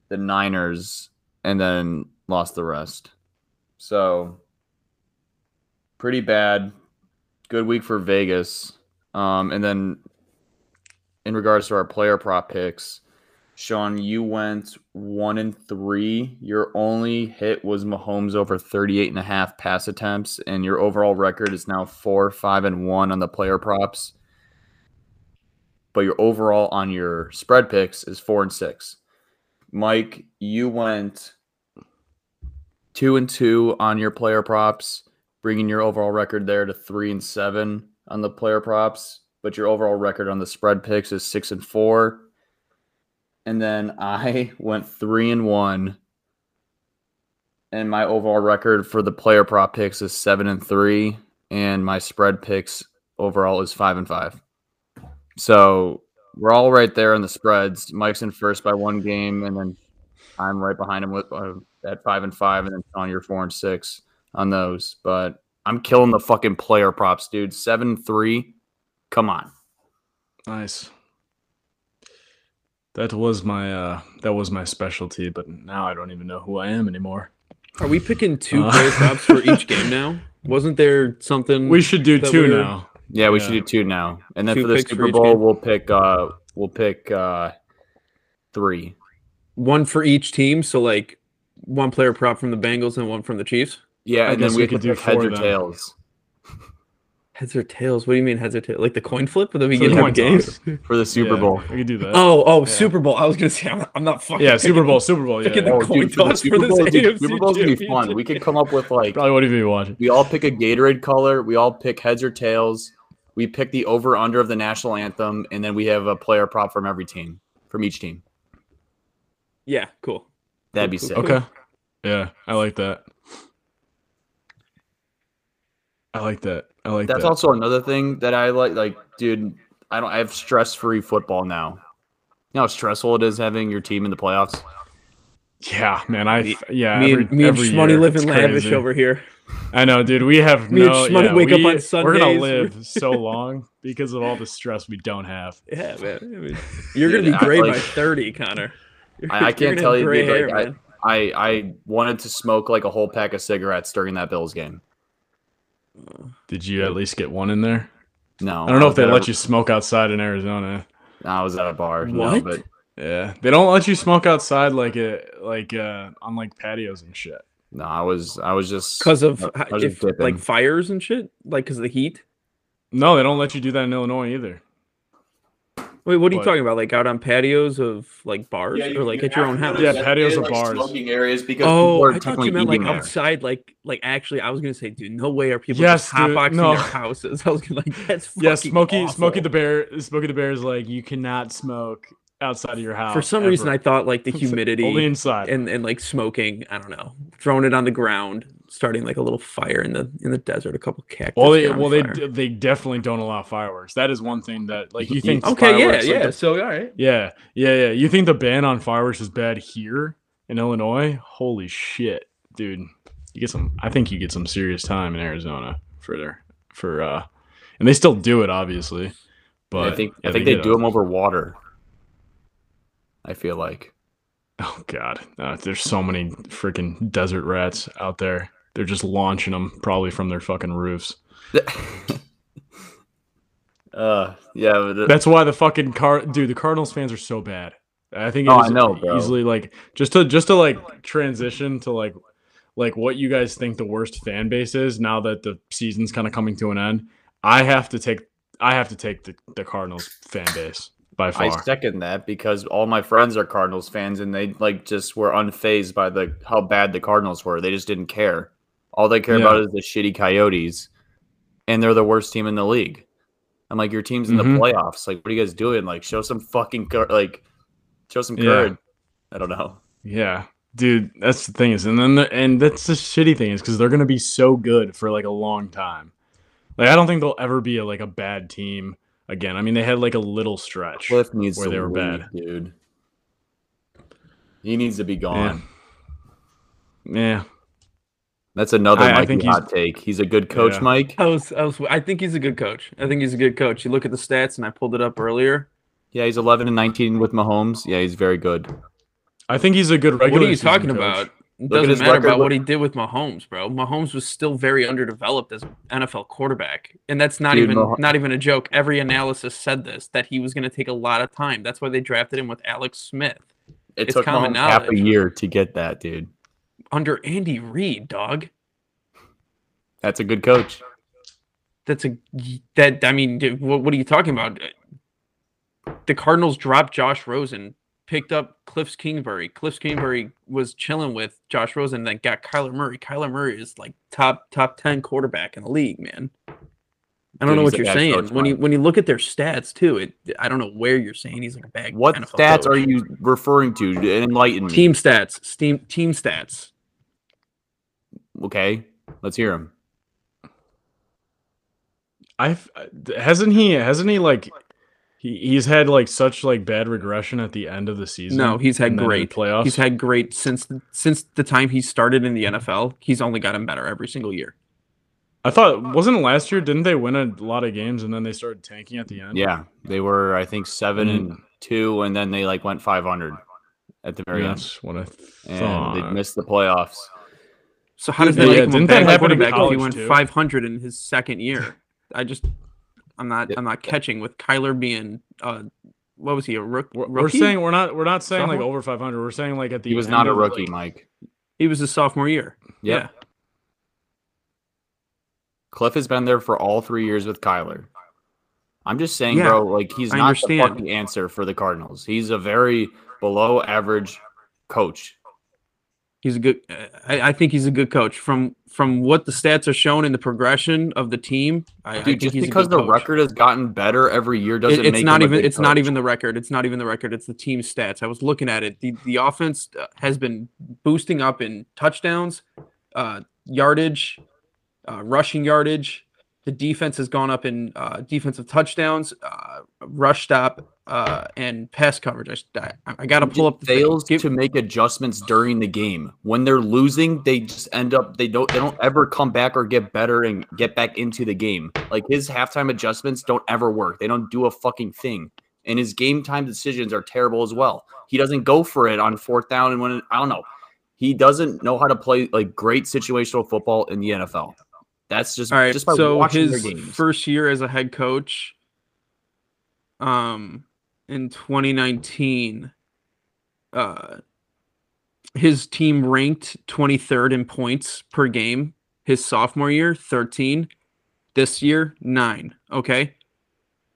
the Niners and then lost the rest. So pretty bad. Good week for Vegas. Um, and then in regards to our player prop picks, Sean, you went one and three. Your only hit was Mahomes over thirty-eight and a half pass attempts, and your overall record is now four, five, and one on the player props. But your overall on your spread picks is four and six. Mike, you went two and two on your player props, bringing your overall record there to three and seven on the player props. But your overall record on the spread picks is six and four. And then I went three and one. And my overall record for the player prop picks is seven and three. And my spread picks overall is five and five. So we're all right there in the spreads. Mike's in first by one game. And then I'm right behind him with, uh, at five and five. And then on your four and six on those. But I'm killing the fucking player props, dude. Seven and three. Come on. Nice. That was my uh, that was my specialty, but now I don't even know who I am anymore. Are we picking two uh, player props for each game now? Wasn't there something we should do two we were... now? Yeah, we yeah. should do two now. And then two for the Super Bowl we'll pick uh, we'll pick uh, three. One for each team, so like one player prop from the Bengals and one from the Chiefs. Yeah, I and then we, we could do heads or tails. Heads or tails? What do you mean heads or tails? Like the coin flip at the beginning of games? For the Super yeah, Bowl. We could do that. Oh, oh, yeah. Super Bowl. I was going to say, I'm not, I'm not fucking... Yeah, Super Bowl, Super Bowl. Yeah. Picking the oh, coin dude, toss for, for this A F C. Super Bowl's going to be fun. We could come up with like... Probably wouldn't even be watching. We all pick a Gatorade color. We all pick heads or tails. We pick the over-under of the national anthem. And then we have a player prop from every team. From each team. Yeah, cool. That'd be cool, sick. Cool. Okay. Yeah, I like that. I like that. I like That's that. also another thing that I like. Like, dude, I don't. I have stress-free football now. You know how stressful it is having your team in the playoffs? Yeah, man. I yeah. Me every, and, me every and Shmoney live in lavish over here. I know, dude. We have me no. And yeah, wake we, up on Sundays. We're gonna live so long because of all the stress we don't have. Yeah, man. I mean, you're dude, gonna be gray like, by thirty, Connor. You're, I, I can't tell you, dude. Hair, like, I, I I wanted to smoke like a whole pack of cigarettes during that Bills game. Did you at least get one in there? No. I don't know I if they let a... you smoke outside in Arizona. I was at a bar. What? No, but... Yeah. They don't let you smoke outside like it, like uh, on like patios and shit. No, I was I was just because of I, I if, just like fires and shit, like because of the heat. No, they don't let you do that in Illinois either. Wait, what are you what? talking about? Like out on patios of like bars yeah, you, or like you at your own house? Yeah, patios or like bars. Smoking areas because oh, I thought you meant like there. outside, like like actually. I was gonna say, dude, no way are people yes, just hotboxing no. their houses. I was gonna like that's fucking yeah. Smokey, awful. Smokey the Bear, Smokey the Bear is like you cannot smoke outside of your house. For some ever. reason, I thought like the humidity only inside and and like smoking. I don't know, throwing it on the ground, starting like a little fire in the in the desert, a couple cactus. Well, they, well they they definitely don't allow fireworks. That is one thing that like you think. okay, yeah, like yeah. The, so all right. Yeah, yeah, yeah. You think the ban on fireworks is bad here in Illinois? Holy shit, dude! You get some. I think you get some serious time in Arizona for their for uh, and they still do it obviously, but yeah, I think yeah, I think they, they do them over water. I feel like. Oh God, uh, there's so many freaking desert rats out there. They're just launching them probably from their fucking roofs. uh, yeah. But it, That's why the fucking car, dude. The Cardinals fans are so bad. I think it oh, was I know, bro. easily like just to just to like transition to like like what you guys think the worst fan base is now that the season's kind of coming to an end. I have to take I have to take the, the Cardinals fan base. by far. I second that because all my friends are Cardinals fans, and they like just were unfazed by the how bad the Cardinals were. They just didn't care. All they care yeah. about is the shitty Coyotes, and they're the worst team in the league. I'm like, your team's in mm-hmm. the playoffs. Like, what are you guys doing? Like, show some fucking cur- like, show some yeah. courage. I don't know. Yeah, dude, that's the thing is, and then the, and that's the shitty thing is because they're gonna be so good for like a long time. Like, I don't think they'll ever be a, like a bad team again. I mean, they had like a little stretch Kliff needs where to they were leave, bad, dude. He needs to be gone. Yeah. yeah. That's another I, Mikey I hot take. He's a good coach, yeah. Mike. I was, I was, I think he's a good coach. I think he's a good coach. You look at the stats, and I pulled it up earlier. Yeah, he's eleven and nineteen with Mahomes. Yeah, he's very good. I think he's a good regular. What are you talking coach. about? It doesn't look matter record, about look. what he did with Mahomes, bro. Mahomes was still very underdeveloped as an N F L quarterback, and that's not Dude, even Mah- not even a joke. Every analysis said this, that he was going to take a lot of time. That's why they drafted him with Alex Smith. It it's took common Mahomes knowledge. half a year to get that, dude. Under Andy Reid, dog. That's a good coach. That's a that. I mean, dude, what, what are you talking about? The Cardinals dropped Josh Rosen, picked up Kliff Kingsbury. Kliff Kingsbury was chilling with Josh Rosen, then got Kyler Murray. Kyler Murray is like top top ten quarterback in the league, man. I don't dude, know what you're saying. Coach, when you when you look at their stats too, it I don't know where you're saying he's like a bad. What N F L stats coach. Are you referring to? Enlighten me. Team stats. Team team stats. Okay, let's hear him. I hasn't he hasn't he like he, he's had like such like bad regression at the end of the season. No, he's had great playoffs. He's had great since since the time he started in the N F L. He's only gotten better every single year. I thought wasn't last year? Didn't they win a lot of games and then they started tanking at the end? Yeah, they were I think seven mm-hmm. and two, and then they like went five hundred at the very That's end. That's what I thought. And they missed the playoffs. So how does that yeah, make him a bad quarterback if he went too. five hundred in his second year? I just, I'm not, I'm not catching with Kyler being, uh, what was he a rook, rookie? We're saying we're not, we're not saying sophomore? like over five hundred. We're saying like at the he was end not a rookie, like, Mike. He was his sophomore year. Yep. Yeah. Kliff has been there for all three years with Kyler. I'm just saying, yeah, bro, like he's I not understand. the fucking answer for the Cardinals. He's a very below average coach. He's a good. I, I think he's a good coach. From from what the stats are shown in the progression of the team, I, Dude, I think just he's because a good the coach. record has gotten better every year doesn't it, it's make not him even. A good it's coach. not even the record. It's not even the record. It's the team stats. I was looking at it. the The offense has been boosting up in touchdowns, uh, yardage, uh, rushing yardage. The defense has gone up in uh, defensive touchdowns, uh, rush stop, uh, and pass coverage. I, I, I got to pull up the fails to make adjustments during the game. When they're losing, they just end up they don't they don't ever come back or get better and get back into the game. Like his halftime adjustments don't ever work. They don't do a fucking thing. And his game time decisions are terrible as well. He doesn't go for it on fourth down and when it, I don't know. He doesn't know how to play like great situational football in the N F L. That's just, all right, just by so watching his their games. First year as a head coach um, in twenty nineteen, uh, his team ranked twenty-third in points per game. His sophomore year, thirteen. This year, nine. Okay.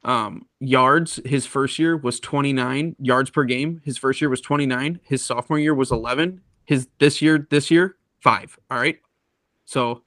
Um, yards, his first year was twenty-nine. Yards per game, his first year was twenty-nine. His sophomore year was eleven. His this year, this year, five. All right. So...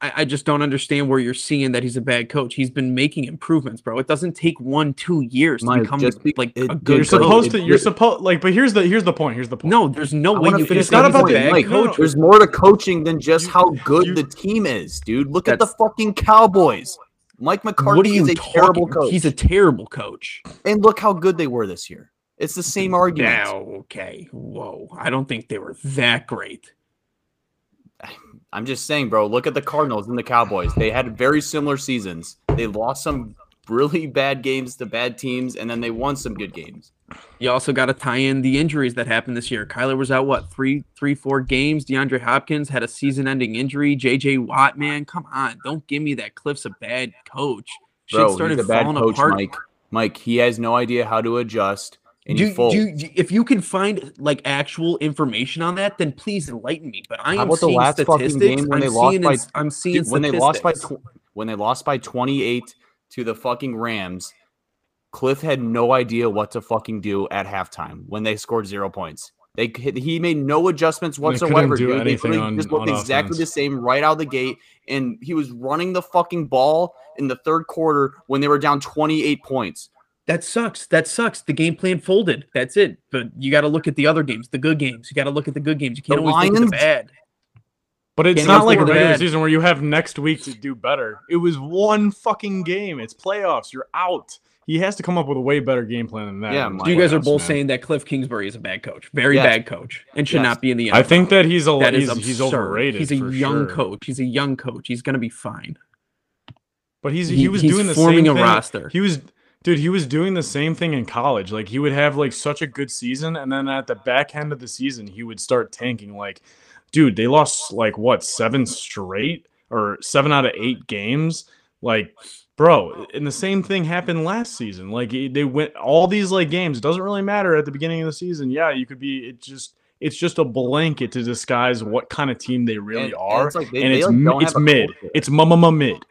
I, I just don't understand where you're seeing that he's a bad coach. He's been making improvements, bro. It doesn't take one, two years Mike, to become just, like it, a good. You're supposed to. You're supposed like. But here's the here's the point. Here's the point. No, there's no I way you. It's not about the bad coach. No, no. There's more to coaching than just how good you, the team is, dude. Look at the fucking Cowboys. Mike McCarthy is a talking? terrible coach. He's a terrible coach. And look how good they were this year. It's the same argument. Yeah, okay. Whoa. I don't think they were that great. I'm just saying, bro, look at the Cardinals and the Cowboys. They had very similar seasons. They lost some really bad games to bad teams, and then they won some good games. You also got to tie in the injuries that happened this year. Kyler was out, what, three, three, four games? DeAndre Hopkins had a season-ending injury. J J. Watt, man, come on. Don't give me that Kliff's a bad coach. Shit bro, started he's a bad falling coach, apart. Mike. Mike, he has no idea how to adjust. Do, do, do, if you can find like actual information on that, then please enlighten me. But I am How seeing the statistics. Game when I'm, they seeing lost by, I'm seeing dude, when they lost by when they lost by twenty-eight to the fucking Rams. Kliff had no idea what to fucking do at halftime when they scored zero points. They he made no adjustments whatsoever. They, dude. they really on, just looked exactly offense. the same right out of the gate, and he was running the fucking ball in the third quarter when they were down twenty-eight points. That sucks. That sucks. The game plan folded. That's it. But you got to look at the other games, the good games. You got to look at the good games. You can't the always Lions, look at the bad. But it's not like a regular season where you have next week to do better. It was one fucking game. It's playoffs. You're out. He has to come up with a way better game plan than that. Yeah, so you guys are both man. saying that Kliff Kingsbury is a bad coach, very yes. bad coach, and should yes. not be in the N F L. I think that he's a that he's, he's overrated. He's a for young sure. coach. He's a young coach. He's gonna be fine. But he's he, he was he's doing the forming same a thing. roster. He was dude. He was doing the same thing in college. Like he would have like such a good season, and then at the back end of the season, he would start tanking. Like, dude, they lost like what seven straight or seven out of eight games. Like. Bro, and the same thing happened last season. Like they went all these like games. It doesn't really matter at the beginning of the season. Yeah, you could be. It just it's just a blanket to disguise what kind of team they really and, are. And it's like they, and they it's, like it's mid. It's mama mid.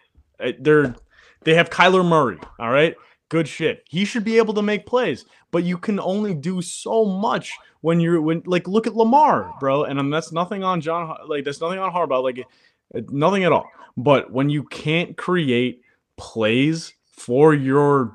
They're they have Kyler Murray. All right, good shit. He should be able to make plays, but you can only do so much when you're when like look at Lamar, bro. And I'm, that's nothing on John. Like that's nothing on Harbaugh. Like nothing at all. But when you can't create plays for your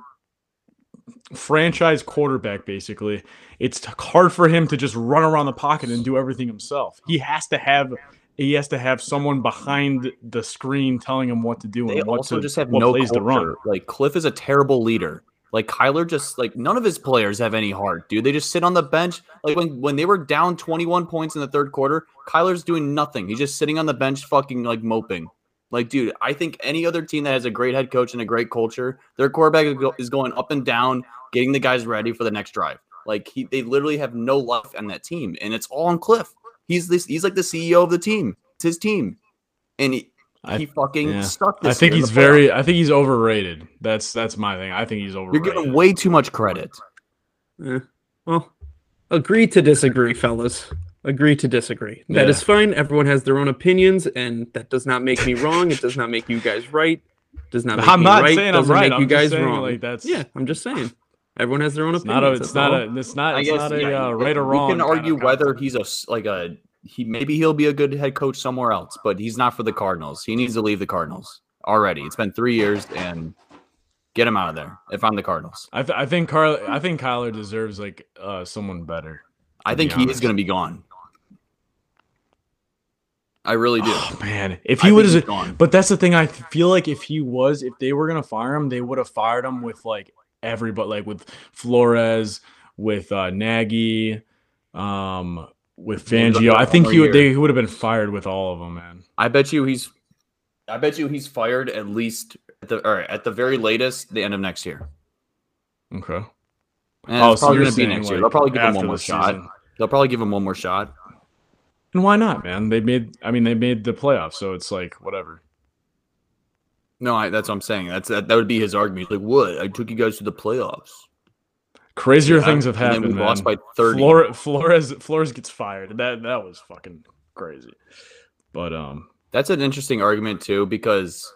franchise quarterback, basically it's hard for him to just run around the pocket and do everything himself. He has to have he has to have someone behind the screen telling him what to do. They and what also to, just have no plays culture. to run. Like Kliff is a terrible leader. Like Kyler just like none of his players have any heart, dude. They just sit on the bench. Like when when they were down twenty-one points in the third quarter, Kyler's doing nothing. He's just sitting on the bench fucking like moping. Like, dude, I think any other team that has a great head coach and a great culture, their quarterback is going up and down, getting the guys ready for the next drive. Like, he, they literally have no life on that team, and it's all on Kliff. He's this, he's like the C E O of the team. It's his team, and he, I, he fucking yeah. stuck this. I think he's very. I think he's overrated. That's that's my thing. I think he's overrated. You're giving way too much credit. Yeah. Well, agree to disagree, fellas. Agree to disagree. That yeah. is fine. Everyone has their own opinions, and that does not make me wrong. It does not make you guys right. It does not. Make I'm me not right. saying I'm right. I'm you guys just saying wrong. Like that's. Yeah, I'm just saying. Everyone has their own opinions. It's not a. It's not. It's not a right or wrong. You can argue whether he's a like a he. Maybe he'll be a good head coach somewhere else, but he's not for the Cardinals. He needs to leave the Cardinals already. It's been three years and. Get him out of there. If I'm the Cardinals, I, th I think Carl. I think Kyler deserves like uh, someone better. I think he is going to be gone. I really do. Oh, man, if he was gone, but that's the thing. I feel like if he was, if they were gonna fire him, they would have fired him with like everybody, like with Flores, with uh, Nagy, um, with Fangio. I think he would. They would have been fired with all of them, man. I bet you he's. I bet you he's fired at least at the or at the very latest the end of next year. Okay. And oh, it's so probably gonna be next like year. They'll probably give him one more shot. They'll probably give him one more shot. And why not, man? They made, I mean, they made the playoffs, so it's like, whatever. No, I, that's what I'm saying. That's That, that would be his argument. Like, what? I took you guys to the playoffs. Crazier yeah, things have happened, and then we man. lost by thirty. Flore, Flores, Flores gets fired. That, that was fucking crazy. But um, that's an interesting argument, too, because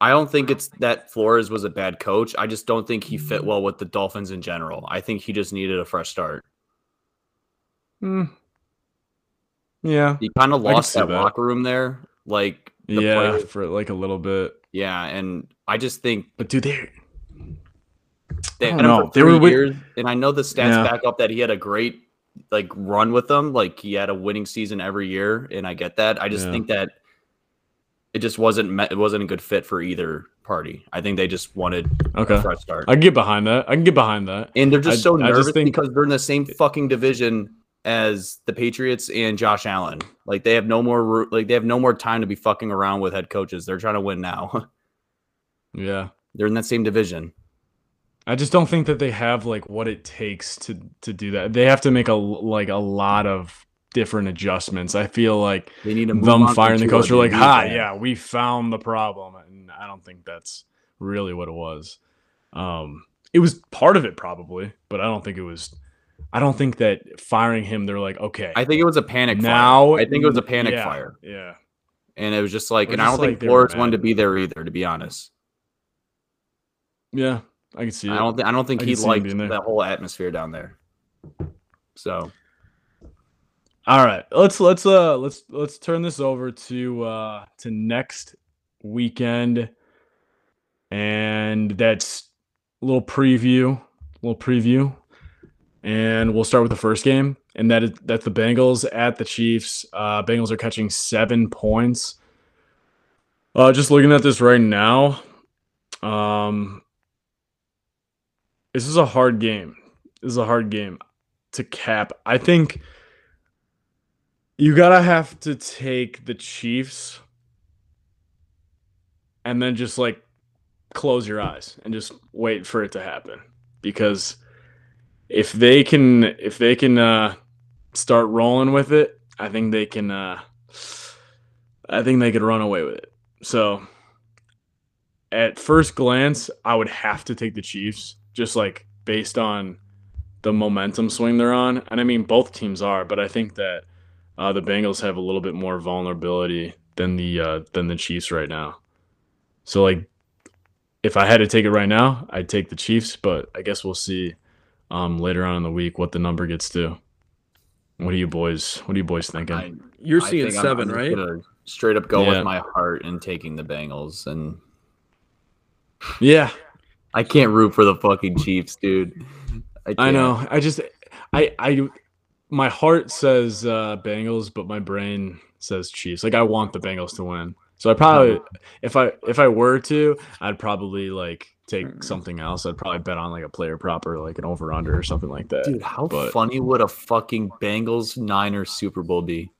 I don't think it's that Flores was a bad coach. I just don't think he fit well with the Dolphins in general. I think he just needed a fresh start. Hmm. Yeah, he kind of lost that, that locker room there, like the yeah, players. for like a little bit. Yeah, and I just think, but dude, they they had him for three they were years, and I know the stats yeah. back up that he had a great like run with them, like he had a winning season every year, and I get that. I just yeah. think that it just wasn't it wasn't a good fit for either party. I think they just wanted okay. a fresh start. I can get behind that. I can get behind that, and they're just I, so nervous just think... because they're in the same fucking division as the Patriots and Josh Allen. Like they have no more like they have no more time to be fucking around with head coaches. They're trying to win now. Yeah. They're in that same division. I just don't think that they have like what it takes to to do that. They have to make a like a lot of different adjustments. I feel like they need to move them firing the coach are like, "Ha, yeah, we found the problem." And I don't think that's really what it was. Um it was part of it probably, but I don't think it was I don't think that firing him, they're like, okay. I think it was a panic now, fire. I think it was a panic yeah, fire. Yeah. And it was just like, We're and just I don't like think Flores wanted to be there either, to be honest. Yeah. I can see it. I don't. Th- I don't think I he liked that whole atmosphere down there. So, all right, let's let's uh let's let's turn this over to uh to next weekend, and that's a little preview, a little preview, and we'll start with the first game, and that is that's the Bengals at the Chiefs. Uh, Bengals are catching seven points. Uh, just looking at this right now, um. This is a hard game. This is a hard game to cap. I think you gotta have to take the Chiefs and then just like close your eyes and just wait for it to happen. Because if they can, if they can uh, start rolling with it, I think they can. Uh, I think they could run away with it. So, at first glance, I would have to take the Chiefs. Just like based on the momentum swing they're on. And I mean, both teams are, but I think that uh, the Bengals have a little bit more vulnerability than the uh, than the Chiefs right now. So like, if I had to take it right now, I'd take the Chiefs, but I guess we'll see um, later on in the week what the number gets to. What do you boys? What are you boys thinking? I, You're I seeing seven, I'm, right? Straight up go yeah. with my heart and taking the Bengals, and yeah. I can't root for the fucking Chiefs, dude. I, I know. I just, I, I, my heart says uh, Bengals, but my brain says Chiefs. Like I want the Bengals to win, so I probably, if I, if I were to, I'd probably like take something else. I'd probably bet on like a player prop or like an over under or something like that. Dude, how but, funny would a fucking Bengals Niners Super Bowl be?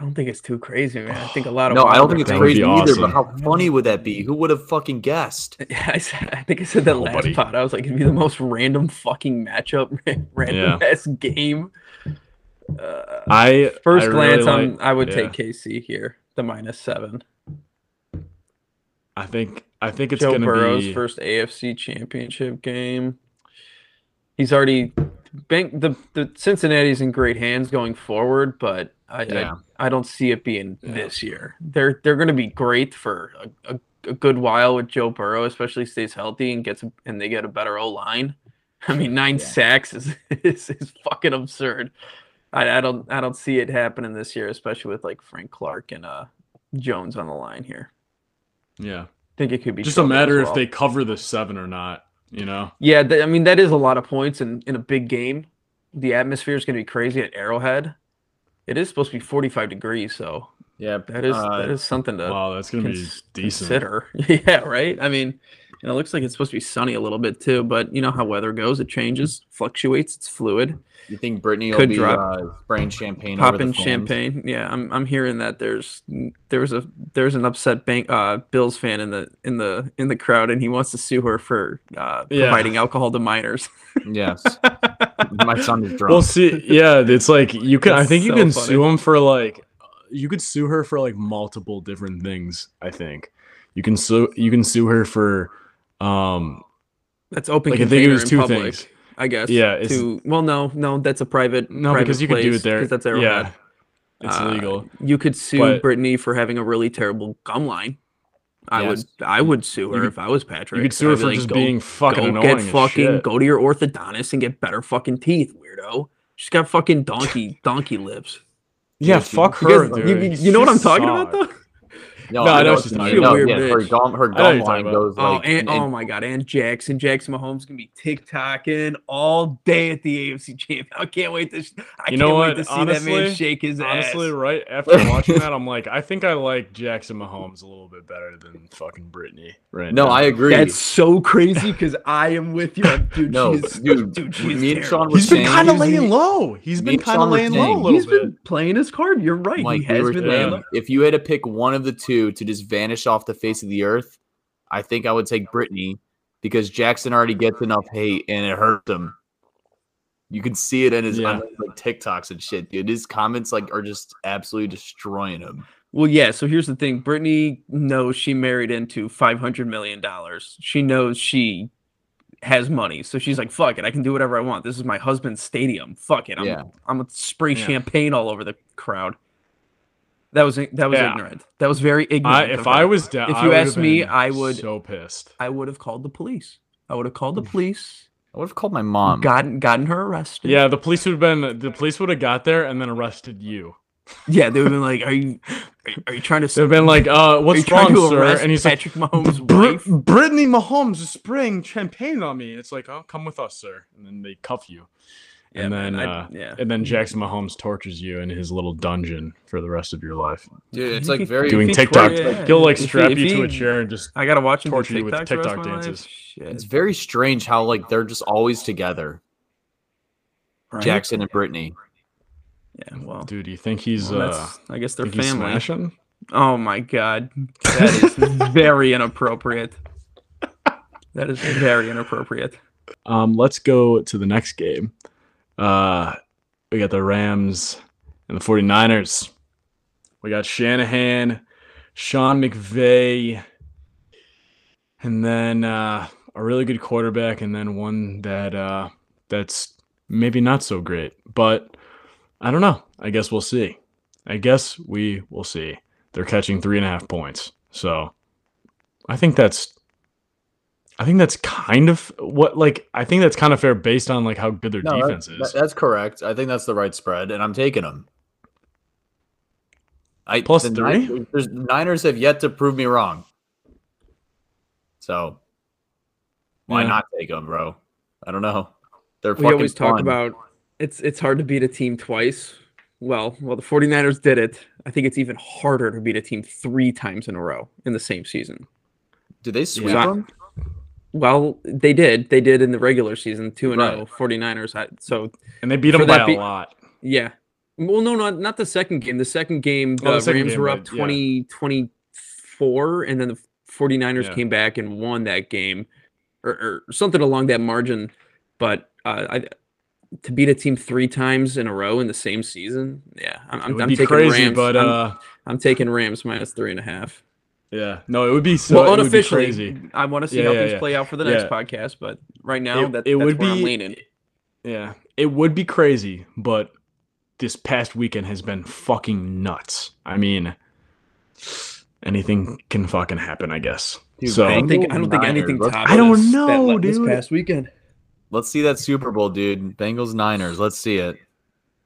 I don't think it's too crazy, man. I think a lot of no, I don't think it's crazy either. Awesome. But how funny would that be? Who would have fucking guessed? Yeah, I, said, I think I said that Nobody. last pod. I was like, it'd be the most random fucking matchup, random yeah. ass game. Uh, I first I glance, really like, I'm, I would yeah. take K C here, the minus seven. I think I think it's Joe gonna Burrow's be... first A F C Championship game. He's already bank the the Cincinnati's in great hands going forward, but. I, yeah. I I don't see it being yeah. this year. They're they're going to be great for a, a, a good while with Joe Burrow, especially stays healthy and gets a, and they get a better O line. I mean, nine yeah. sacks is, is is fucking absurd. I, I don't I don't see it happening this year, especially with like Frank Clark and uh Jones on the line here. Yeah, I think it could be just a matter well. if they cover the seven or not. You know? Yeah, th- I mean that is a lot of points in, in a big game. The atmosphere is going to be crazy at Arrowhead. It is supposed to be forty-five degrees, so yeah, that is uh, that is something to wow, that's gonna cons- be decent. Consider. Yeah, right. I mean, you know, it looks like it's supposed to be sunny a little bit too, but you know how weather goes; it changes, fluctuates. It's fluid. You think Brittany could will be drop, uh, spraying champagne? Popping champagne. Yeah, I'm I'm hearing that there's there's a there's an upset bank uh, Bills fan in the in the in the crowd, and he wants to sue her for uh, yeah. providing alcohol to minors. Yes. My son is drunk. Well, see, yeah, it's like you can. That's I think you so can funny. sue him for like, you could sue her for like multiple different things. I think you can sue you can sue her for, um, that's open. Like I think it was two public, things. I guess. Yeah. It's, to, well, no, no, that's a private. No, private because you place, could do it there. That's Arrowhead. Yeah, it's uh, illegal. You could sue but, Brittany for having a really terrible gum line. I yes. would I would sue her could, if I was Patrick. You could sue her for like, just go, being fucking go annoying. Get fucking shit. Go to your orthodontist and get better fucking teeth, weirdo. She's got fucking donkey donkey lips. Yeah, dude, fuck she, her, because, dude. You, you, you know what I'm talking soft. about though? No, no I know she's talking about. Yeah, her gum, her gum line goes oh, like. And, and, oh my god, and Jackson, Jackson Mahomes gonna be TikToking all day at the A F C Championship. I can't wait to. I you know can't what? Wait to see honestly, that man shake his honestly, ass. Honestly, right after watching that, I'm like, I think I like Jackson Mahomes a little bit better than fucking Brittany. Right? No, now. I agree. That's so crazy because I am with you, dude. No, she is, dude, dude, she me and Sean He's been kind of laying low. He's been kind of laying low a little bit. He's been playing his card. You're right. He has been laying low. If you had to pick one of the two to just vanish off the face of the earth, I think I would take Brittany because Jackson already gets enough hate and it hurts him. You can see it in his yeah. like TikToks and shit, dude. His comments like are just absolutely destroying him. Well, yeah. So here's the thing: Brittany knows she married into five hundred million dollars. She knows she has money, so she's like, "Fuck it, I can do whatever I want. This is my husband's stadium. Fuck it, I'm yeah. I'm gonna spray yeah. champagne all over the crowd." That was that was yeah. ignorant. That was very ignorant. I, if I was down, if you asked me, I would so pissed. I would have called the police. I would have called the police. I would have called my mom. Gotten gotten her arrested. Yeah, the police would have been. The police would have got there and then arrested you. Yeah, they would have been like, "Are you, are, are you trying to?" They've been like, "Uh, what's wrong, sir?" And he's Patrick like, Mahomes' wife. Brittany Mahomes is spraying champagne on me. It's like, "Oh, come with us, sir." And then they cuff you. Yeah, and then, man, I, uh, yeah. and then Jackson Mahomes tortures you in his little dungeon for the rest of your life. Dude, it's like very doing TikTok. He, yeah. He'll like strap he, you to he, a chair and just I gotta watch him torture you with TikTok dances. It's very strange how like they're just always together. Right? Jackson and Brittany. Yeah, well, dude, you think he's? Well, uh, I guess they're family. Oh my god, that is very inappropriate. That is very inappropriate. Um, let's go to the next game. Uh, we got the Rams and the forty-niners. We got Shanahan, Sean McVay, and then uh, a really good quarterback, and then one that uh, that's maybe not so great. But I don't know. I guess we'll see. I guess we will see. They're catching three and a half points, so I think that's. I think that's kind of what, like, I think that's kind of fair based on, like, how good their no, defense that, is. That's correct. I think that's the right spread, and I'm taking them. I, Plus the three? Niners, the Niners have yet to prove me wrong. So, why yeah. not take them, bro? I don't know. They're we fucking always talk fun. About it's it's hard to beat a team twice. Well, well, the forty-niners did it. I think it's even harder to beat a team three times in a row in the same season. Did they sweep yeah. them? Well, they did. They did in the regular season, two and zero, forty-niners. So and they beat them by be- a lot. Yeah. Well, no, no, not the second game. The second game, the, oh, the second Rams game, were up twenty twenty-four, yeah. and then the forty-niners yeah. came back and won that game, or, or something along that margin. But uh, I, to beat a team three times in a row in the same season, yeah, I'm, I'm, I'm taking crazy, Rams. But uh... I'm, I'm taking Rams minus three and a half. Yeah, no, it would be so well, unofficially. Crazy. I want to see yeah, how yeah, things yeah. play out for the next yeah. podcast, but right now it, that, it that's would where be, I'm leaning. Yeah, it would be crazy, but this past weekend has been fucking nuts. I mean, anything can fucking happen, I guess. Dude, so I don't think, I don't think anything. I don't know, dude. This past weekend, let's see that Super Bowl, dude. Bengals Niners, let's see it.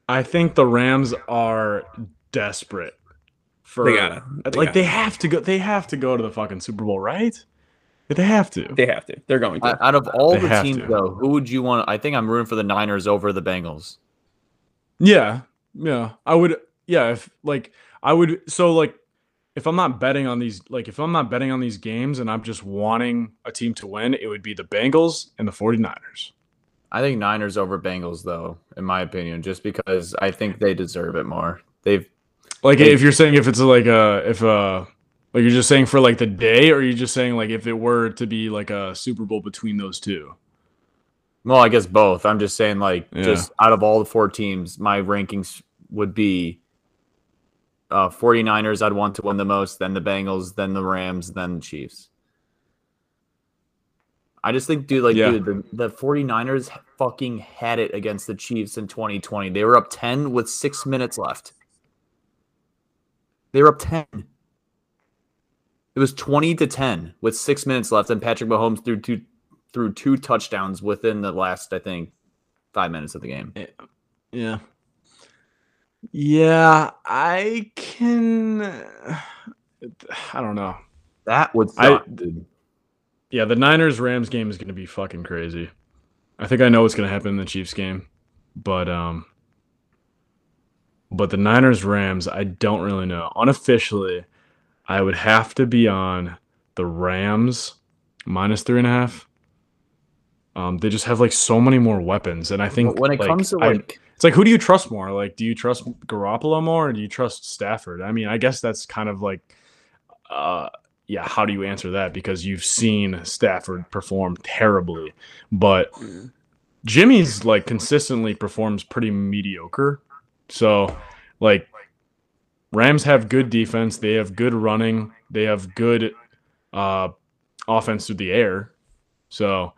I think the Rams are desperate. For, they gotta, they like gotta. they have to go. They have to go to the fucking Super Bowl, right? They have to. They have to. They're going to. I, out of all they the teams, to. though, who would you want? I think I'm rooting for the Niners over the Bengals. Yeah, yeah. I would. Yeah, if like I would. So like, if I'm not betting on these, like if I'm not betting on these games, and I'm just wanting a team to win, it would be the Bengals and the forty-niners. I think Niners over Bengals, though, in my opinion, just because I think they deserve it more. They've. Like if you're saying if it's like a if uh like you're just saying for like the day, or you're just saying like if it were to be like a Super Bowl between those two. Well, I guess both. I'm just saying like yeah. just out of all the four teams, my rankings would be uh forty-niners I'd want to win the most, then the Bengals, then the Rams, then the Chiefs. I just think, dude, like, yeah. dude, the, the forty-niners fucking had it against the Chiefs in twenty twenty. They were up ten with six minutes left. They were up ten. It was twenty to ten with six minutes left, and Patrick Mahomes threw two threw two touchdowns within the last, I think, five minutes of the game. Yeah. Yeah, I can I don't know. That would suck, I, dude. Yeah, the Niners-Rams game is going to be fucking crazy. I think I know what's going to happen in the Chiefs game, but um But the Niners-Rams, I don't really know. Unofficially, I would have to be on the Rams minus three and a half. Um, they just have, like, so many more weapons. And I think but when it like, comes to, like... I, it's like, who do you trust more? Like, do you trust Garoppolo more, or do you trust Stafford? I mean, I guess that's kind of like, uh, yeah, how do you answer that? Because you've seen Stafford perform terribly. But Jimmy's, like, consistently performs pretty mediocre. So, like, Rams have good defense. They have good running. They have good uh, offense through the air. So,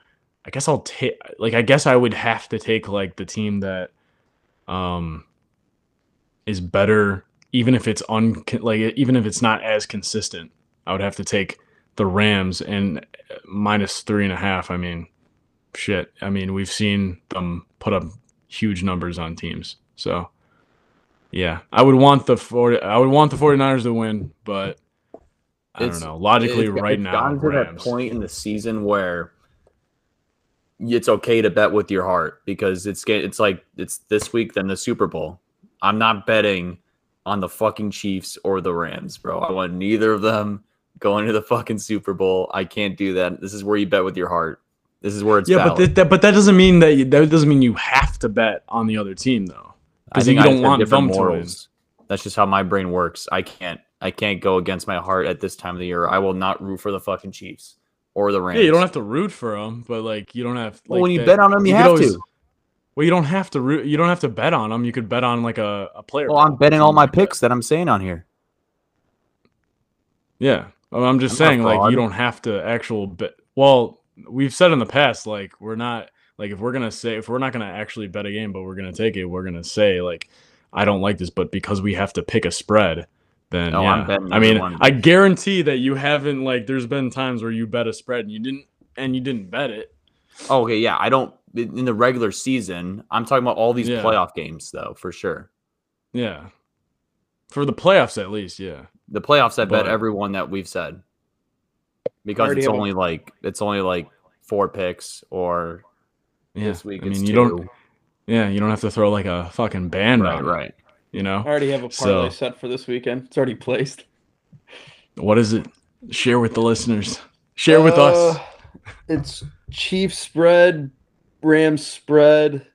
I guess I'll take. Like, I guess I would have to take like the team that um, is better, even if it's un. Like, even if it's not as consistent, I would have to take the Rams, and minus three and a half. I mean, shit. I mean, we've seen them put up huge numbers on teams. So, yeah, I would want the forty. I would want the 49ers to win, but I it's, don't know. Logically, it's, right it's now, gotten to Rams. That point in the season where it's okay to bet with your heart, because it's it's like it's this week, then the Super Bowl. I'm not betting on the fucking Chiefs or the Rams, bro. I want neither of them going to the fucking Super Bowl. I can't do that. This is where you bet with your heart. This is where it's yeah, valid. But that, that but that doesn't mean that you, that doesn't mean you have to bet on the other team though. Because you don't want them to win. That's just how my brain works. I can't I can't go against my heart at this time of the year. I will not root for the fucking Chiefs or the Rams. Yeah, you don't have to root for them, but like you don't have. Like, well, when you that, bet on them, you, you have always, to. Well, you don't have to root. You don't have to bet on them. You could bet on like a, a player. Well, I'm betting all my like picks that. that I'm saying on here. Yeah, well, I'm just I'm saying like you don't have to actual bet. Well, we've said in the past like we're not. Like if we're gonna say if we're not gonna actually bet a game, but we're gonna take it, we're gonna say like, I don't like this, but because we have to pick a spread, then no, yeah. I'm betting I mean, one. I guarantee that you haven't like. There's been times where you bet a spread and you didn't and you didn't bet it. Oh, okay, yeah, I don't in the regular season. I'm talking about all these yeah. playoff games though, for sure. Yeah, for the playoffs at least, yeah. The playoffs, I but, bet everyone that we've said because it's only one. like it's only like four picks or. Yeah. This week I mean, you two. don't. Yeah, you don't have to throw like a fucking band right, right. You know, I already have a parlay so, set for this weekend. It's already placed. What is it? Share with the listeners. Share uh, with us. It's Chiefs spread, Rams spread,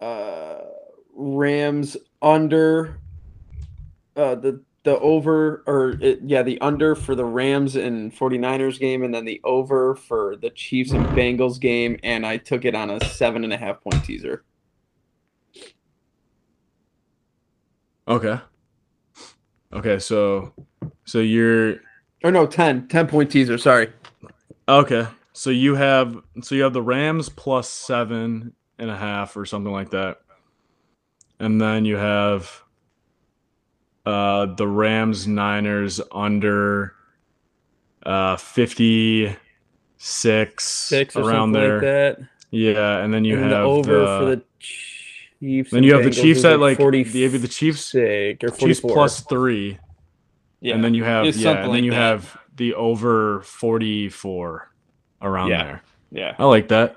uh, Rams under. Uh, the the over or it, yeah the under for the Rams and 49ers game, and then the over for the Chiefs and Bengals game, and I took it on a seven and a half point teaser. Okay. Okay, so so you're or no ten ten point teaser. Sorry. Okay, so you have so you have the Rams plus seven and a half or something like that, and then you have. Uh, the Rams Niners under uh, fifty-six Six or around there. Like that. Yeah, and then you and have the over the, for the Chiefs. Then you have Bengals the Chiefs at like forty. You have the Chiefs, Chiefs plus three. Yeah, and then you have yeah, and then like you that. have the over forty-four around yeah. there. Yeah, I like that.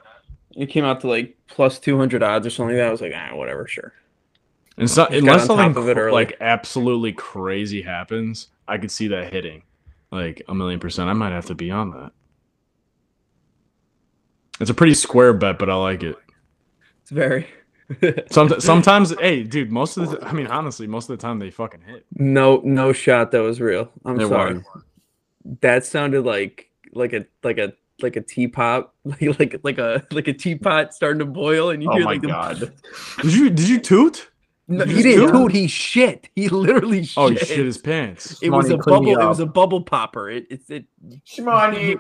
It came out to like plus two hundred odds or something like that. I was like, ah, whatever, sure. And so, unless something like absolutely crazy happens, I could see that hitting like a million percent. I might have to be on that. It's a pretty square bet, but I like it. It's very. sometimes, sometimes, hey, dude, most of the I mean, honestly, most of the time they fucking hit. No, no shot that was real. I'm it sorry. Won. That sounded like like a like a like a teapot, like like like a like a teapot starting to boil, and you oh hear like. Oh my god! did you did you toot? No, he didn't toot. He shit. He literally shit. Oh, he shit his pants. It Money was a bubble. It was a bubble popper. It. It. it Shmoney.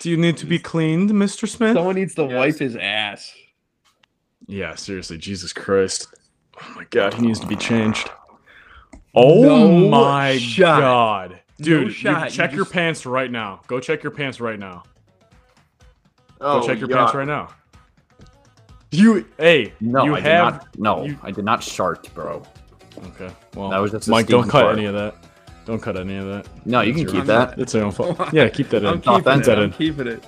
Do you need to be cleaned, Mister Smith? Someone needs to yes. wipe his ass. Yeah, seriously, Jesus Christ. Oh my God, he needs to be changed. Oh no my shot. God, dude, no shot. You check you your just... pants right now. Go check your pants right now. Oh, Go check your God. pants right now. You hey no you I have, did not no you, I did not shart, bro. Okay, well that was just Mike. Don't cut part. any of that. Don't cut any of that. No, you That's can keep own, that. It's your own fault. Yeah, keep that in. I'm keeping Offense it. In. I'm keeping it.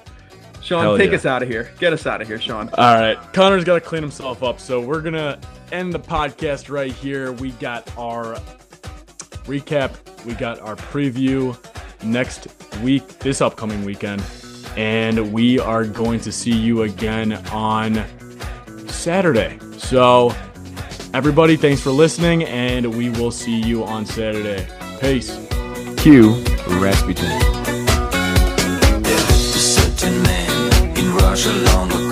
Sean, Hell take yeah. us out of here. Get us out of here, Sean. All right, Connor's got to clean himself up, so we're gonna end the podcast right here. We got our recap. We got our preview next week, this upcoming weekend, and we are going to see you again on Saturday. So, everybody, thanks for listening, and we will see you on Saturday. Peace. Q. Rasputin. There's a certain man in Russia long ago.